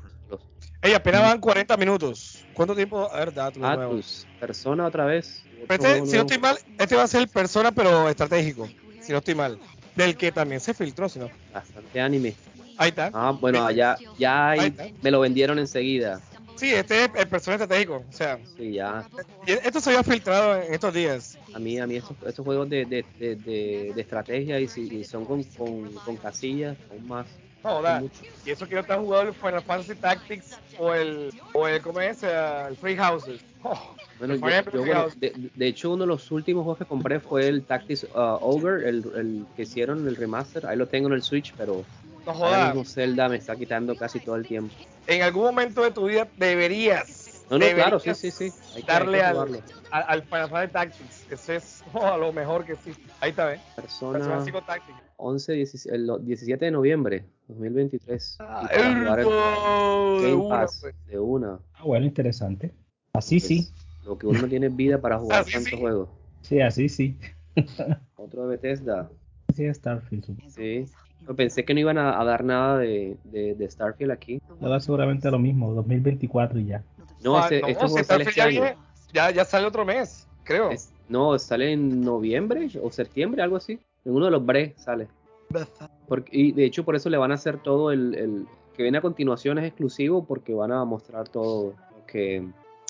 Ey, apenas van cuarenta minutos. ¿Cuánto tiempo? A ver, datos nuevos. Persona otra vez. Este, si no estoy mal, este va a ser el Persona, pero estratégico. Si no estoy mal. Del que también se filtró, sino bastante anime. Ahí está. Ah, bueno, allá ya hay, me lo vendieron enseguida. Sí, este es el personaje estratégico, o sea. Sí, ya. Esto se había filtrado en estos días. A mí, a mí estos, estos juegos de, de, de, de, de estrategia y si y son con, con, con casillas, son más. No, da. Y eso que no está jugando fue el Final Fantasy Tactics o el, o el ¿cómo es? El Free Houses. Oh. Bueno, yo, yo, bueno, de, de hecho uno de los últimos juegos que compré fue el Tactics uh, Ogre, el, el que hicieron el remaster, ahí lo tengo en el Switch, pero no jodas. Ahora mismo Zelda me está quitando casi todo el tiempo. En algún momento de tu vida deberías, no, no, deberías claro, sí, sí, sí. Hay darle que, hay que al, al Final Fantasy Tactics, eso es oh, lo mejor que existe. Ahí está, ¿ves? Persona, Persona cinco Tactics. once, dieciséis, el diecisiete de noviembre de dos mil veintitrés. Ah, el, el Game Pass pues. De una. Ah, bueno, interesante. Así pues, sí. Lo que uno tiene vida para jugar tantos sí. juegos. Sí, así sí. Otro de Bethesda. Sí, Starfield. Sí. Yo pensé que no iban a, a dar nada de, de, de Starfield aquí. Va a dar seguramente lo mismo, dos mil veinticuatro y ya. No, ah, este, no, este juego sale este ya año. Viene, ya, ya sale otro mes, creo. Es, no, sale en noviembre o septiembre, algo así. En uno de los bre sale. Porque, y de hecho por eso le van a hacer todo el, el... Que viene a continuación es exclusivo porque van a mostrar todo lo que...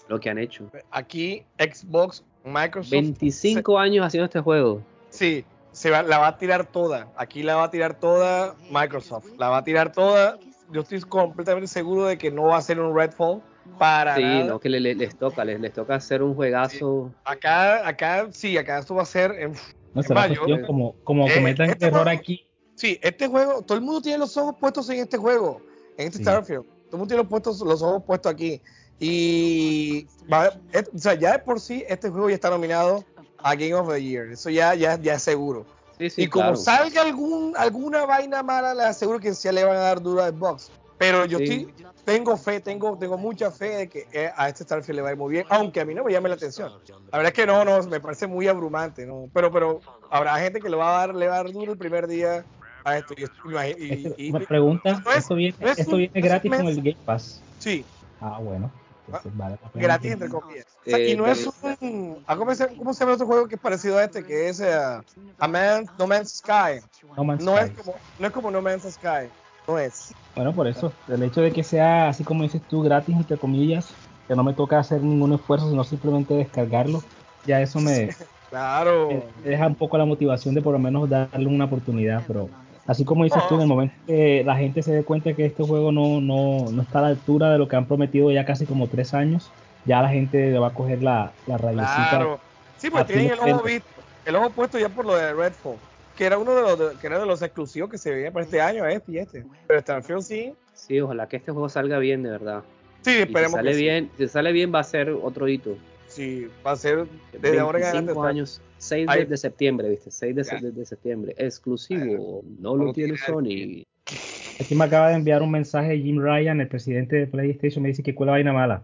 Lo que han hecho. Aquí Xbox, Microsoft... veinticinco se, años haciendo este juego. Sí, se va, la va a tirar toda. Aquí la va a tirar toda Microsoft. La va a tirar toda. Yo estoy completamente seguro de que no va a ser un Redfall para sí, nada. Sí, no, que le, le, les toca. Les, les toca hacer un juegazo. Sí. Acá, acá, sí, acá esto va a ser en, no, en será mayo. Cuestión, como como eh, cometan este error juego, aquí. Sí, este juego, todo el mundo tiene los ojos puestos en este juego. En este sí. Starfield. Todo el mundo tiene los, puestos, los ojos puestos aquí. Y va, es, o sea, ya de por sí este juego ya está nominado a Game of the Year, eso ya ya ya es seguro. Sí, sí, y como claro. salga algún, alguna vaina mala, les aseguro que sí le van a dar duro a Xbox. Pero yo sí. estoy, tengo fe, tengo, tengo mucha fe de que a este Starfield le va a ir muy bien, aunque a mí no me llame la atención. La verdad es que no, no, me parece muy abrumante, ¿no? Pero, pero habrá gente que le va a dar, le va a dar duro el primer día a esto. Y, y, y, y, me pregunta, ¿no es, ¿esto viene, no es, esto viene no gratis mes? Con el Game Pass? Sí. Ah, bueno. Entonces, vale, gratis entre comillas. O sea, eh, y no es un. ¿Cómo se, cómo se llama otro juego que es parecido a este? Que es uh, a Man, No Man's Sky. No, Man's no Sky. Es como, no es como No Man's Sky. No es. Bueno, por eso, el hecho de que sea así como dices tú, gratis entre comillas, que no me toca hacer ningún esfuerzo, sino simplemente descargarlo, ya eso me, claro. me deja un poco la motivación de por lo menos darle una oportunidad, pero así como dices tú, en el momento que la gente se dé cuenta que este juego no, no, no está a la altura de lo que han prometido ya casi como tres años, ya la gente le va a coger la, la rayecita. Claro. Sí, pues tienen el ojo visto, el ojo puesto ya por lo de Redfall, que era uno de los que era de los exclusivos que se veía para este año, este y este. Pero Starfield sí. Sí, ojalá que este juego salga bien, de verdad. Sí, esperemos. Si sale bien, si sale bien va a ser otro hito. Sí, va a ser desde ahora en adelante. Años, seis de, de septiembre, ¿viste? seis de, de, de septiembre, exclusivo, Ay, no lo tiene Sony. Aquí me acaba de enviar un mensaje Jim Ryan, el presidente de PlayStation, me dice que cuela vaina mala.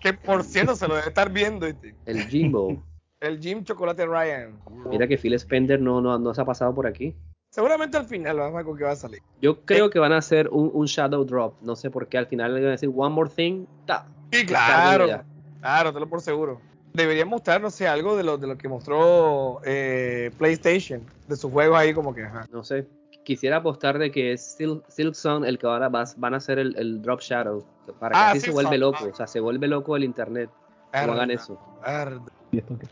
Que por cierto se lo debe estar viendo, ¿viste? El Jimbo. El Jim Chocolate Ryan. Mira que Phil Spencer no, no, no se ha pasado por aquí. Seguramente al final vamos a ver con qué va a salir. Yo creo eh. que van a hacer un, un shadow drop. No sé por qué al final le van a decir one more thing. Ta. Sí, claro. Ta, claro, te lo por seguro. Deberían mostrar, no sé, algo de lo, de lo que mostró eh, PlayStation. De sus juegos ahí como que... Ajá. No sé. Quisiera apostar de que es Silk, Silk Song el que ahora vas, van a hacer el, el drop shadow. Para que ah, así Silk se vuelve Song. loco. Ah. O sea, se vuelve loco el internet. Arda, no hagan eso. Arda.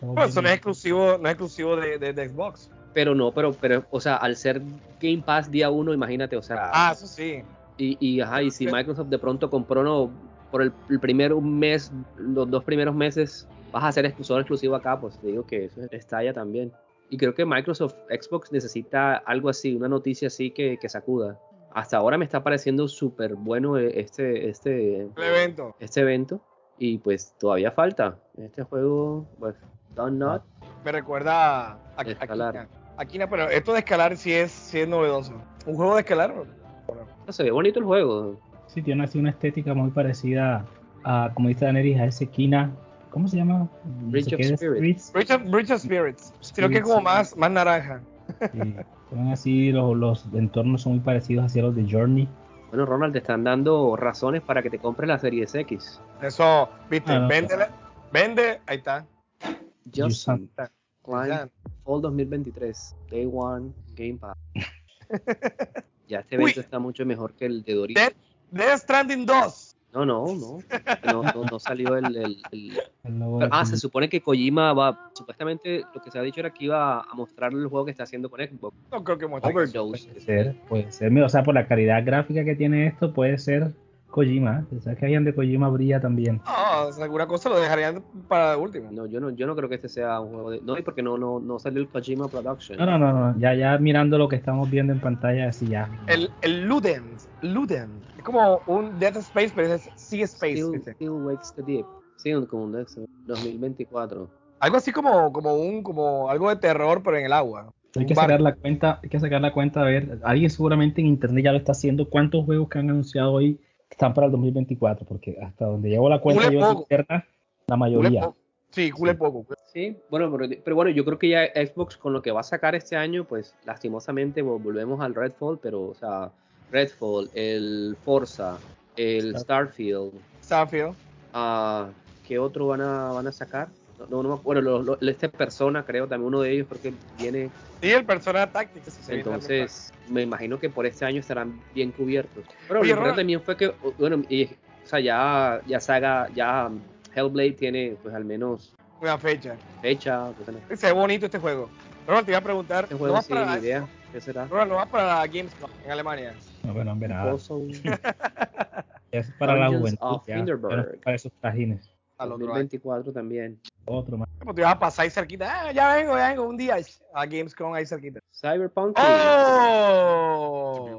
Bueno, eso no es exclusivo, no es exclusivo de, de, de Xbox. Pero no, pero, pero, o sea, al ser Game Pass día uno, imagínate, o sea. Ah, eso sí. Y, y ajá, y si Microsoft de pronto compró no, por el, el primer mes, los dos primeros meses, vas a ser exclusivo, exclusivo acá, pues te digo que eso está allá también. Y creo que Microsoft, Xbox necesita algo así, una noticia así que, que sacuda. Hasta ahora me está pareciendo súper bueno este, este, el evento. este evento. Y pues todavía falta este juego, pues Don't Not me recuerda a, a escalar. Aquí no, pero esto de escalar sí es, sí es novedoso. ¿Un juego de escalar? No se ve bonito el juego. Sí, tiene así una estética muy parecida a, como dice Danelis, a esa esquina. ¿Cómo se llama? Bridge of Spirits. Bridge of, Bridge of Spirits. Creo que es como más, más naranja. Sí, son así, los, los entornos son muy parecidos hacia los de Journey. Bueno, Ronald, te están dando razones para que te compres la Series X. Eso, viste, ah, no, vende, no. vende, ahí está. Just Klein, Fall dos mil veintitrés, Day One, Game Pass. Ya este evento Uy. está mucho mejor que el de Doritos. Death, Death Stranding dos. No, no, no, no, no, no salió el... el, el... Pero, ah, se supone que Kojima va, supuestamente lo que se ha dicho era que iba a mostrarle el juego que está haciendo con Xbox. No creo que muestre. Overdose. Puede ser, puede ser, o sea, por la calidad gráfica que tiene esto, puede ser Kojima. O sea, que hayan de Kojima brilla también. No, o sea, alguna cosa lo dejarían para último. No, yo no, yo no creo que este sea un juego de... No, porque no, no, no salió el Kojima Production. No, no, no, no, ya, ya mirando lo que estamos viendo en pantalla, así ya. El, el Ludens, Ludens. Como un Dead Space, pero es Sea Space. Still, still Wakes the Deep. Sí, como un Dead Space dos mil veinticuatro. Algo así como, como un como algo de terror, pero en el agua. Hay que, sacar la cuenta, hay que sacar la cuenta, a ver, alguien seguramente en internet ya lo está haciendo. ¿Cuántos juegos que han anunciado hoy están para el dos mil veinticuatro? Porque hasta donde llevo la cuenta yo en internet, la mayoría. Cule sí, cule sí. poco. Sí, bueno, pero, pero bueno, yo creo que ya Xbox con lo que va a sacar este año, pues lastimosamente volvemos al Redfall, pero o sea... Redfall, el Forza, el Starfield. Starfield. Uh, ¿Qué otro van a van a sacar? No, no, bueno, lo, lo, este Persona, creo, también uno de ellos, porque viene... Sí, el Persona Tactics. Si se Entonces, me imagino que por este año estarán bien cubiertos. Pero Oye, lo importante también fue que, bueno, y, o sea, ya, ya Saga, ya Hellblade tiene, pues, al menos... Una fecha. Fecha. Pues, se ve bonito este juego. Ronald, te iba a preguntar... Este juego, ¿no sí, para idea. Eso? ¿Qué será? Ronald, ¿no vas para Gamescom en Alemania? No, pero no ve nada. Es para la juventud, ya, para esos trajines. A los veinticuatro también. Otro más. Te vas a pasar ahí cerquita. Ah, ya vengo, ya vengo un día a Gamescom ahí cerquita. Cyberpunk. ¡Oh!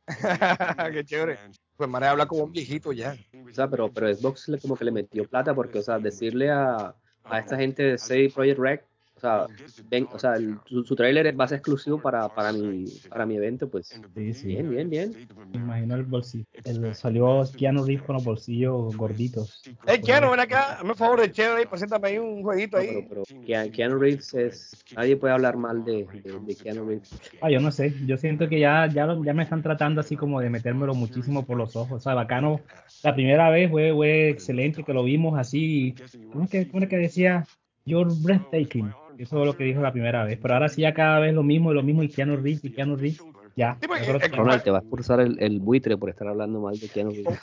Qué chévere. Pues Mare habla como un viejito ya. O sea, pero, pero Xbox como que le metió plata porque, o sea, decirle a, a esta gente de C D Projekt Red, sea, ven, o sea el, su, su trailer va a ser exclusivo para, para, mi, para mi evento, pues. Sí, sí. Bien, bien, bien. Me imagino el bolsillo. El, salió Keanu Reeves con los bolsillos gorditos. ¡Eh, Keanu, ven acá! Hazme un favor, el Keanu, ahí, preséntame ahí un jueguito ahí. No, pero, pero Keanu Reeves es... Nadie puede hablar mal de, de, de Keanu Reeves. Ah, yo no sé. Yo siento que ya, ya, lo, ya me están tratando así como de metérmelo muchísimo por los ojos. O sea, bacano. La primera vez fue, fue excelente que lo vimos así. ¿Cómo es que, cómo es que decía? You're breathtaking. Eso es lo que dijo la primera vez. Pero ahora sí ya cada vez lo mismo, lo mismo. Y Keanu Reeves, y Keanu Reeves. Ya. Sí, pues, que... Ronald, te va a expulsar el, el buitre por estar hablando mal de Keanu Reeves.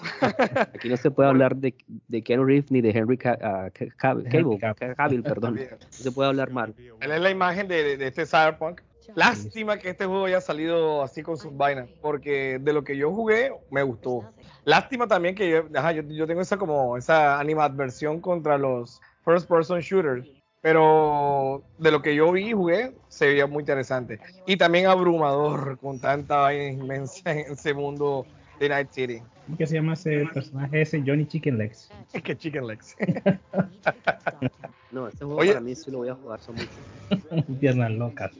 Aquí no se puede hablar de, de Keanu Reeves ni de Henry Cavill, uh, perdón. No se puede hablar mal. Él es la imagen de, de este Cyberpunk. Lástima que este juego haya salido así con sus vainas, porque de lo que yo jugué, me gustó. Lástima también que yo, ajá, yo, yo tengo esa como esa animadversión contra los first person shooters, pero de lo que yo vi y jugué, se veía muy interesante. Y también abrumador, con tanta vaina inmensa en ese mundo de Night City. ¿Qué se llama ese personaje ese? Johnny Chicken Legs. Es que Chicken Legs. No, este juego, oye, para mí sí lo voy a jugar, son muchos. Piernas locas.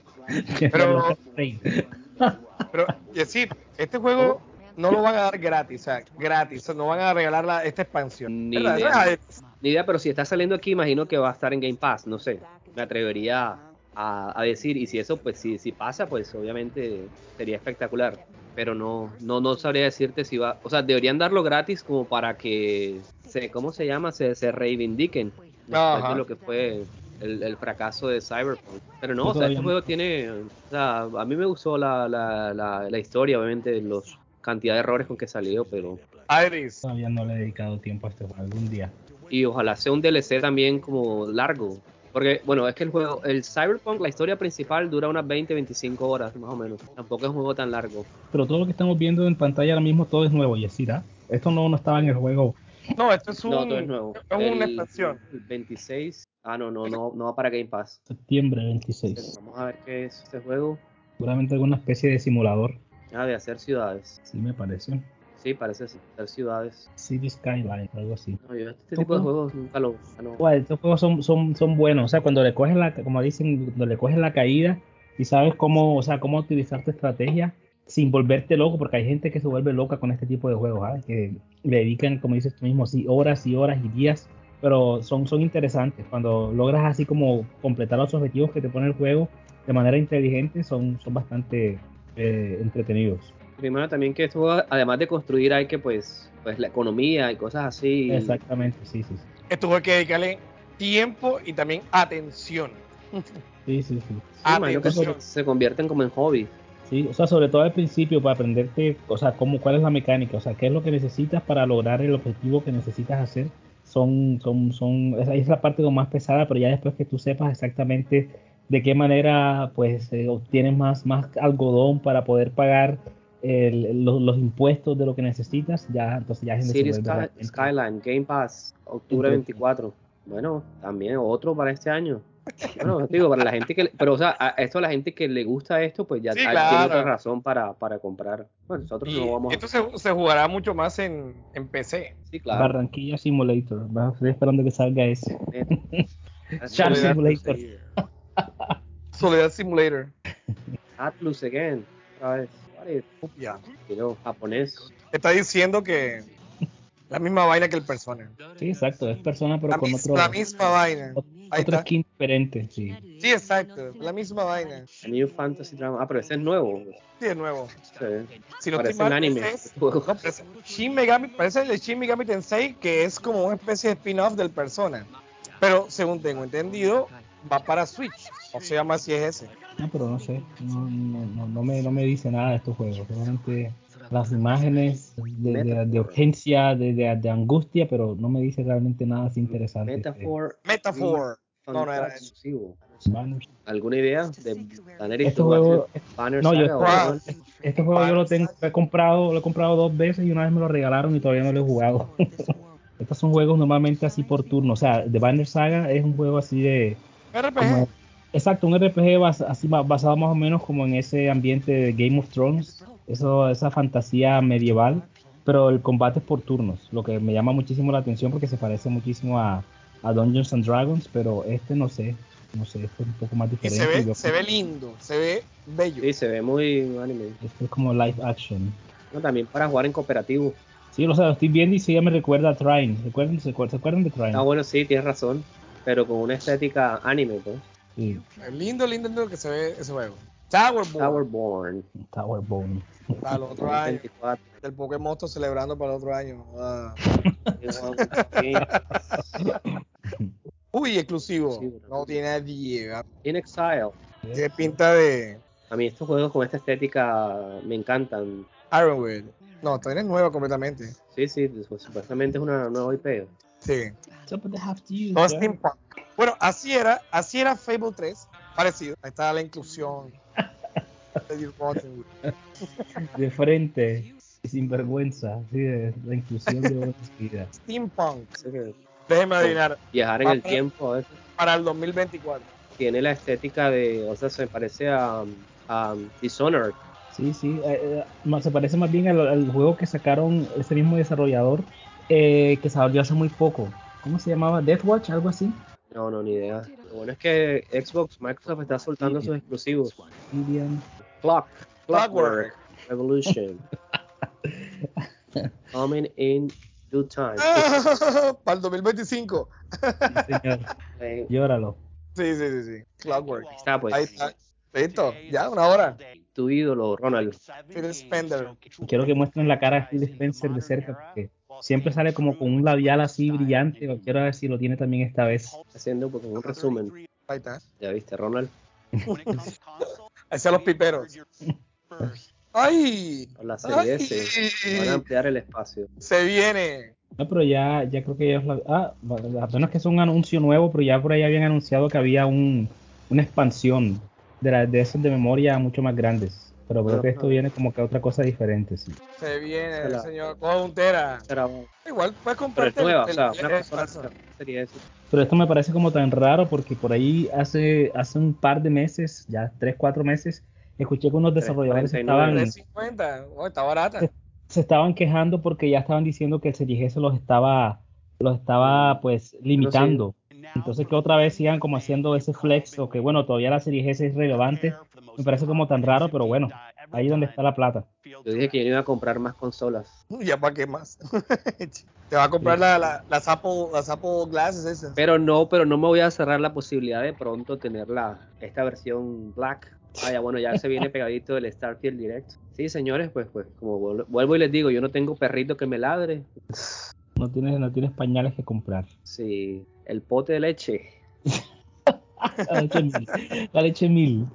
Pero, pero y decir, este juego no lo van a dar gratis, o sea, gratis, no van a regalar la, esta expansión. Ni idea, ni idea, pero si está saliendo aquí, imagino que va a estar en Game Pass, no sé, me atrevería a, a decir, y si eso, pues si, si pasa, pues obviamente sería espectacular. Pero no, no, no sabría decirte si va, o sea, deberían darlo gratis como para que, se, ¿cómo se llama? Se, se reivindiquen después de lo que fue el, el fracaso de Cyberpunk. Pero no, o sea, este juego tiene, o sea, a mí me gustó la, la, la, la historia, obviamente, los cantidad de errores con que salió, pero... Iris. Todavía no le he dedicado tiempo a este juego, algún día. Y ojalá sea un D L C también como largo. Porque, bueno, es que el juego, el Cyberpunk, la historia principal dura unas veinte, veinticinco horas, más o menos. Tampoco es un juego tan largo. Pero todo lo que estamos viendo en pantalla ahora mismo, todo es nuevo, Yesira. Esto no, no estaba en el juego. No, esto es un... No, todo es nuevo. Es el, una expansión. El veintiséis... Ah, no, no, no, no va para Game Pass. septiembre veintiséis. Vamos a ver qué es este juego. Seguramente alguna especie de simulador. Ah, de hacer ciudades. Sí, me parece. Sí, parece así, hacer ciudades. City Skyline, algo así. No, yo este tipo de juegos nunca lo... No. Bueno, estos juegos son, son, son buenos, o sea, cuando le coges la, como dicen, cuando le coges la caída y sabes cómo, o sea, cómo utilizar tu estrategia sin volverte loco, porque hay gente que se vuelve loca con este tipo de juegos, ¿sabes? Que le dedican, como dices tú mismo, sí, horas y horas y días, pero son, son interesantes. Cuando logras así como completar los objetivos que te pone el juego de manera inteligente, son, son bastante eh, entretenidos. Primero también que esto, además de construir, hay que pues, pues la economía y cosas así. Exactamente, sí, sí, sí. Esto hay que dedicarle tiempo y también atención. Sí, sí, sí. Sí, atención. Que se, se convierten como en hobby. Sí, o sea, sobre todo al principio para aprenderte, o sea, cómo, cuál es la mecánica, o sea, qué es lo que necesitas para lograr el objetivo que necesitas hacer. Son, son, son, esa es la parte más pesada, pero ya después que tú sepas exactamente de qué manera, pues, eh, obtienes más, más algodón para poder pagar El, los, los impuestos de lo que necesitas, ya entonces ya es City Sky, Skyline, Game Pass, octubre veinticuatro. Bueno, también otro para este año. Bueno, digo, para la gente que, pero o sea, a esto a la gente que le gusta esto, pues ya sí, hay, claro, tiene otra razón para, para comprar. Bueno, nosotros y no vamos. Esto a... se, se jugará mucho más en, en P C. Sí, claro. Barranquilla Simulator. Estoy esperando que salga ese. Shark Simulator. Soledad Simulator. Atlus again. Otra vez. Ya. Pero japonés. Está diciendo que la misma vaina que el Persona. Sí, exacto, es Persona pero la con mis, otro. La misma vaina. Otra skin diferente, sí. Sí, exacto, la misma vaina. A New Fantasy Drama. Ah, pero ese es nuevo. Sí, es nuevo. Sí. Si no parece un anime. Es, no, parece, Shin Megami, parece el Shin Megami Tensei, que es como una especie de spin-off del Persona. Pero según tengo entendido, va para Switch. O se llama si es ese. No, pero no sé, no, no, no, no, me, no me dice nada de estos juegos, solamente las imágenes de, de, de urgencia, de, de, de angustia, pero no me dice realmente nada así interesante. Metaphor, eh, Metaphor, no, no era exclusivo. ¿Alguna idea de Danelis? Este juego, Banner no, yo, Saga, este, este juego yo lo tengo, lo he comprado, lo he comprado dos veces y una vez me lo regalaron y todavía no lo he jugado. Estos son juegos normalmente así por turno, o sea, The Banner Saga es un juego así de R P G. Como, exacto, un R P G bas, así, basado más o menos como en ese ambiente de Game of Thrones, eso, esa fantasía medieval, pero el combate es por turnos, lo que me llama muchísimo la atención porque se parece muchísimo a, a Dungeons and Dragons, pero este no sé, no sé, fue un poco más diferente. Y se ve, se ve lindo, se ve bello. Sí, se ve muy anime. Esto es como live action. No, también para jugar en cooperativo. Sí, o sea, lo estoy viendo y sí ya me recuerda a Trine. ¿Se acuerdan, se, ¿Se acuerdan de Trine? Ah, bueno, sí, tienes razón. Pero con una estética anime, pues. Sí. Lindo, lindo, lindo que se ve ese juego. Towerborn. Towerborn. Towerborn. Para el otro año. El Pokémon celebrando para el otro año. Ah. Uy, exclusivo. No tiene nadie. In Exile. Tiene pinta de... A mí estos juegos con esta estética me encantan. Ironwood. No, también es nueva completamente. Sí, sí, supuestamente es una nueva I P. Sí. No, steampunk. Bueno, así era, así era Fable tres. Parecido. Ahí está la inclusión. De frente, sin vergüenza, sí, de la inclusión de vida. Steampunk. Déjeme adivinar. Viajar en el para, tiempo. ¿Eh? Para el dos mil veinticuatro. Tiene la estética de, o sea, se parece a, a Dishonored. Sí, sí. Eh, eh, se parece más bien al, al juego que sacaron ese mismo desarrollador eh, que salió hace muy poco. ¿Cómo se llamaba? Death Watch, algo así. No, no, ni idea. Lo bueno es que Xbox, Microsoft está soltando sus exclusivos. Obsidian. Clock. Clockwork. Revolution. Coming in due time. Para el dos mil veinticinco. Sí, señor. Eh. Llóralo. Sí, sí, sí, sí. Clockwork. Ahí está, pues. Ahí está. Listo. Ya, una hora. Tu ídolo, Ronald. Phil Spencer. Quiero que muestren la cara de Phil Spencer de cerca, porque siempre sale como con un labial así brillante. Quiero ver si lo tiene también esta vez. Haciendo pues, un resumen. Ahí está. Ya viste, Ronald. Hacia los piperos. ¡Ay! Con la serie S. Van a ampliar el espacio. ¡Se viene! No, pero ya, ya creo que ellos... La, ah, apenas que es un anuncio nuevo, pero ya por ahí habían anunciado que había un, una expansión de, la, de esos de memoria mucho más grandes. Pero creo que esto viene como que a otra cosa diferente, sí. Se viene, el señor. Con un tera. Igual puedes comprarte el, nueva, el, o sea, una sería eso. Pero esto me parece como tan raro porque por ahí hace hace un par de meses, ya tres, cuatro meses, escuché que unos desarrolladores estaban... tres cincuenta, oh, está barata. Se, se estaban quejando porque ya estaban diciendo que el Series S los estaba, los estaba pues limitando. Entonces que otra vez sigan como haciendo ese flex o que bueno, todavía la Series S es relevante. Me parece como tan raro, pero bueno, ahí es donde está la plata. Yo dije que yo iba a comprar más consolas. Ya para qué más. Te va a comprar sí. la, la, la Sapo, la Sapo Glasses esas. Pero no, pero no me voy a cerrar la posibilidad de pronto tener la, esta versión Black. Ah, ya bueno, ya se viene pegadito el Starfield Direct. Sí, señores, pues pues como vuelvo y les digo, yo no tengo perrito que me ladre. No tienes, no tienes pañales que comprar. Sí, el pote de leche. La leche mil. La leche mil.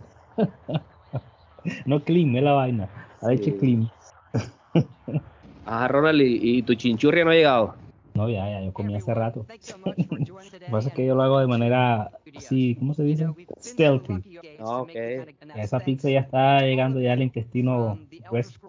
No clean, es la vaina. La leche sí. Clean. Ajá, Ronald, ¿y, ¿y tu chinchurria no ha llegado? No, ya, ya, yo comí hace rato. Lo que pasa es que yo lo hago de manera así, ¿cómo se dice? Stealthy. Oh, okay. Esa pizza ya está llegando ya al intestino grueso.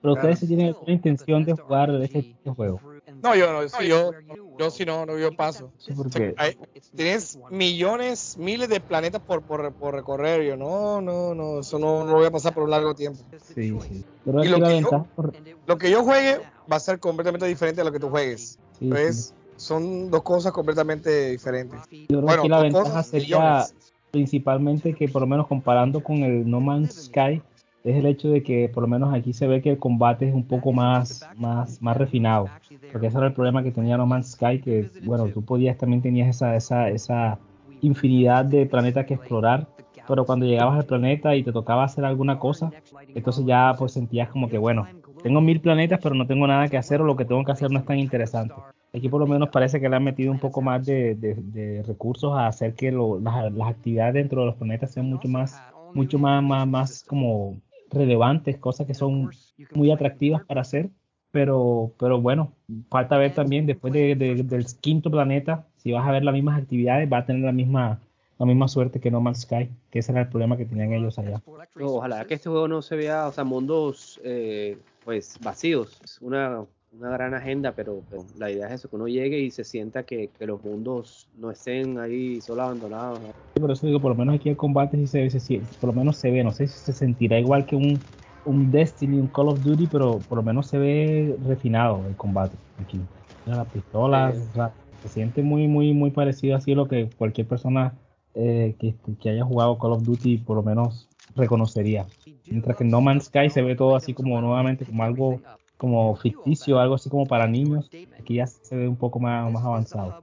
Pero ustedes sí tienen la intención de jugar este juego. No, yo no, si yo, yo si no, no yo paso. ¿Por qué? Hay, tienes millones, miles de planetas por, por, por recorrer, yo no, no, no, eso no, no voy a pasar por un largo tiempo. Sí, sí. Pero y lo, que yo, por... lo que yo juegue va a ser completamente diferente a lo que tú juegues. Sí, Entonces, sí. Son dos cosas completamente diferentes. Yo creo bueno, que la ventaja sería millones. Principalmente que por lo menos comparando con el No Man's Sky, es el hecho de que por lo menos aquí se ve que el combate es un poco más más más refinado, porque ese era el problema que tenía No Man's Sky, que bueno, tú podías, también tenías esa esa esa infinidad de planetas que explorar, pero cuando llegabas al planeta y te tocaba hacer alguna cosa, entonces ya pues sentías como que bueno, tengo mil planetas pero no tengo nada que hacer, o lo que tengo que hacer no es tan interesante. Aquí por lo menos parece que le han metido un poco más de, de, de recursos a hacer que lo, las, las actividades dentro de los planetas sean mucho más mucho más más, más como relevantes, cosas que son muy atractivas para hacer, pero pero bueno, falta ver también después de, de, del quinto planeta, si vas a ver las mismas actividades, va a tener la misma la misma suerte que No Man's Sky, que ese era el problema que tenían ellos allá. Ojalá que este juego no se vea, o sea, mundos eh, pues vacíos, es una, una gran agenda, pero, pero la idea es eso, que uno llegue y se sienta que, que los mundos no estén ahí solo abandonados, ¿no? Sí, por eso digo, por lo menos aquí el combate sí se, se, se, por lo menos se ve, no sé si se sentirá igual que un, un Destiny, un Call of Duty, pero por lo menos se ve refinado el combate aquí. Las pistolas, sí. O sea, se siente muy, muy, muy parecido así a lo que cualquier persona eh, que, que haya jugado Call of Duty por lo menos reconocería. Mientras que en No Man's Sky se ve todo así como nuevamente como algo como ficticio, algo así como para niños. Aquí ya se ve un poco más, más avanzado.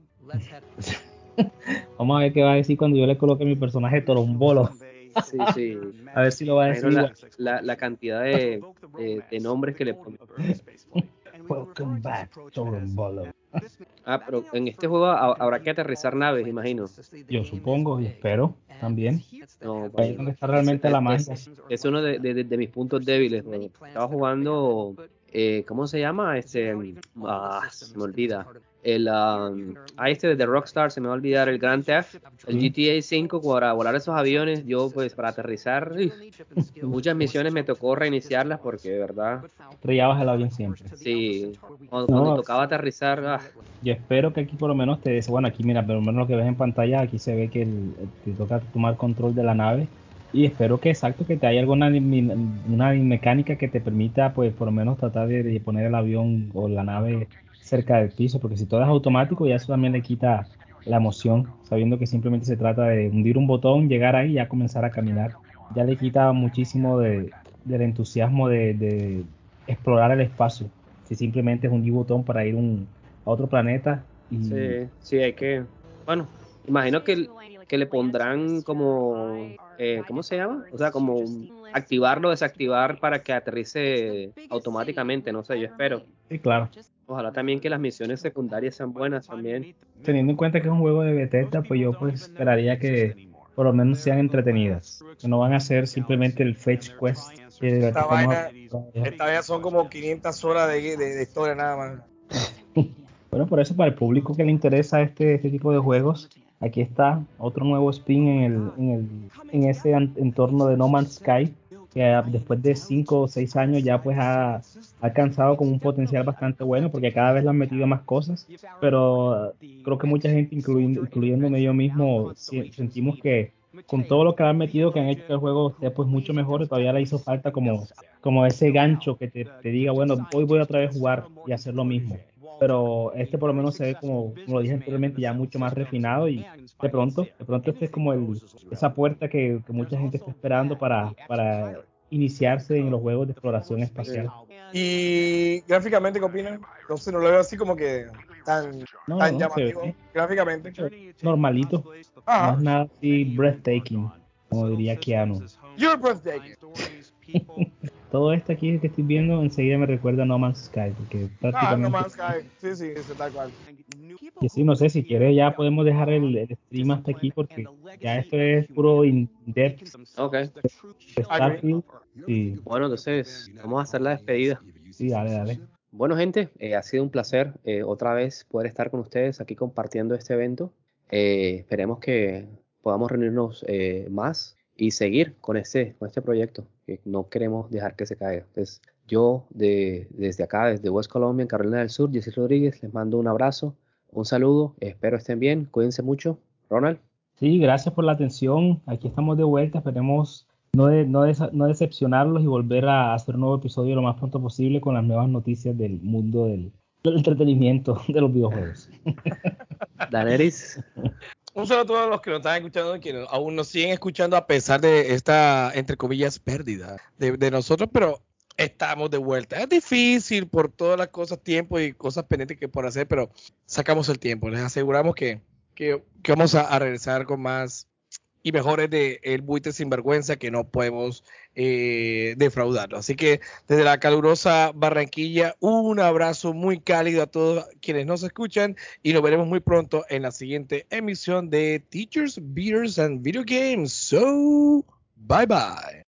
Vamos a ver qué va a decir cuando yo le coloque mi personaje Torombolo. Sí, sí. A ver si lo va a decir. La, la, la cantidad de, de, de nombres que le ponen. Welcome back, Torombolo. Ah, pero en este juego ha, habrá que aterrizar naves, imagino. Yo supongo y espero también. No, ahí es donde está realmente es, la magia. Es, es uno de, de, de mis puntos débiles. Bro. Estaba jugando, eh, ¿cómo se llama? Este, ah, se me olvida. El um, a este de Rockstar, se me va a olvidar, el Grand Theft, el G T A cinco, para volar esos aviones. Yo pues para aterrizar muchas misiones me tocó reiniciarlas porque de verdad estrellabas el avión siempre. Sí, cuando, cuando no, tocaba aterrizar. Ah. Yo espero que aquí por lo menos te des, bueno, aquí mira, por lo menos lo que ves en pantalla, aquí se ve que el, te toca tomar control de la nave. Y espero que exacto que te haya alguna una mecánica que te permita pues por lo menos tratar de, de poner el avión o la nave cerca del piso, porque si todo es automático ya eso también le quita la emoción, sabiendo que simplemente se trata de hundir un botón, llegar ahí y ya comenzar a caminar. Ya le quita muchísimo de, del entusiasmo de, de explorar el espacio, si simplemente es hundir un botón para ir un, a otro planeta. Y... Sí, sí, hay que... Bueno, imagino que, que le pondrán como... Eh, ¿Cómo se llama? O sea, como activarlo, desactivar para que aterrice automáticamente, no sé, yo espero. Sí, claro. Ojalá también que las misiones secundarias sean buenas también. Teniendo en cuenta que es un juego de Bethesda, pues yo pues esperaría que por lo menos sean entretenidas. Que no van a ser simplemente el fetch quest. Que esta vaina a... son como quinientas horas de, de, de historia nada más. Bueno, por eso para el público que le interesa este, este tipo de juegos, aquí está otro nuevo spin en, el, en, el, en ese entorno de No Man's Sky. Que después de cinco o seis años ya pues ha alcanzado como un potencial bastante bueno, porque cada vez le han metido más cosas, pero creo que mucha gente, incluyendo, incluyéndome yo mismo, si, sentimos que con todo lo que le han metido, que han hecho que el juego esté pues mucho mejor, todavía le hizo falta como, como ese gancho que te, te diga, bueno, hoy voy a otra vez a jugar y hacer lo mismo. Pero este por lo menos se ve, como, como lo dije anteriormente, ya mucho más refinado, y de pronto, de pronto este es como el, esa puerta que, que mucha gente está esperando para, para iniciarse en los juegos de exploración espacial. Y gráficamente, ¿qué opinan? No sé, no lo veo así como que tan, no, tan no, llamativo. Ve, ¿eh? Gráficamente. Normalito. Ajá. Más nada así breathtaking, como diría Keanu. You're breathtaking. Todo esto aquí que estoy viendo enseguida me recuerda a No Man's Sky, porque prácticamente... Ah, No Man's Sky, sí, sí, eso está igual. Y sí, no sé, si quieres ya podemos dejar el, el stream hasta aquí, porque ya esto es puro in-depth. Ok. Starfield. Sí. Bueno, entonces, vamos a hacer la despedida. Sí, dale, dale. Bueno, gente, eh, ha sido un placer eh, otra vez poder estar con ustedes aquí compartiendo este evento. Eh, esperemos que podamos reunirnos eh, más y seguir con este, con este proyecto, que no queremos dejar que se caiga. Entonces, yo de, desde acá, desde West Colombia, en Carolina del Sur, Jessy Rodríguez, les mando un abrazo, un saludo, espero estén bien, cuídense mucho. Ronald. Sí, gracias por la atención, aquí estamos de vuelta, esperemos no, de, no, de, no decepcionarlos y volver a hacer un nuevo episodio lo más pronto posible con las nuevas noticias del mundo del, del entretenimiento de los videojuegos. Danelis. Un saludo a todos los que nos están escuchando y que aún nos siguen escuchando a pesar de esta, entre comillas, pérdida de, de nosotros, pero estamos de vuelta. Es difícil por todas las cosas, tiempo y cosas pendientes que por hacer, pero sacamos el tiempo. Les aseguramos que, que, que vamos a, a regresar con más y mejores de El Buitre Sinvergüenza, que no podemos eh, defraudarlo. Así que desde la calurosa Barranquilla, un abrazo muy cálido a todos quienes nos escuchan y nos veremos muy pronto en la siguiente emisión de Teachers, Beers and Video Games. So, bye bye.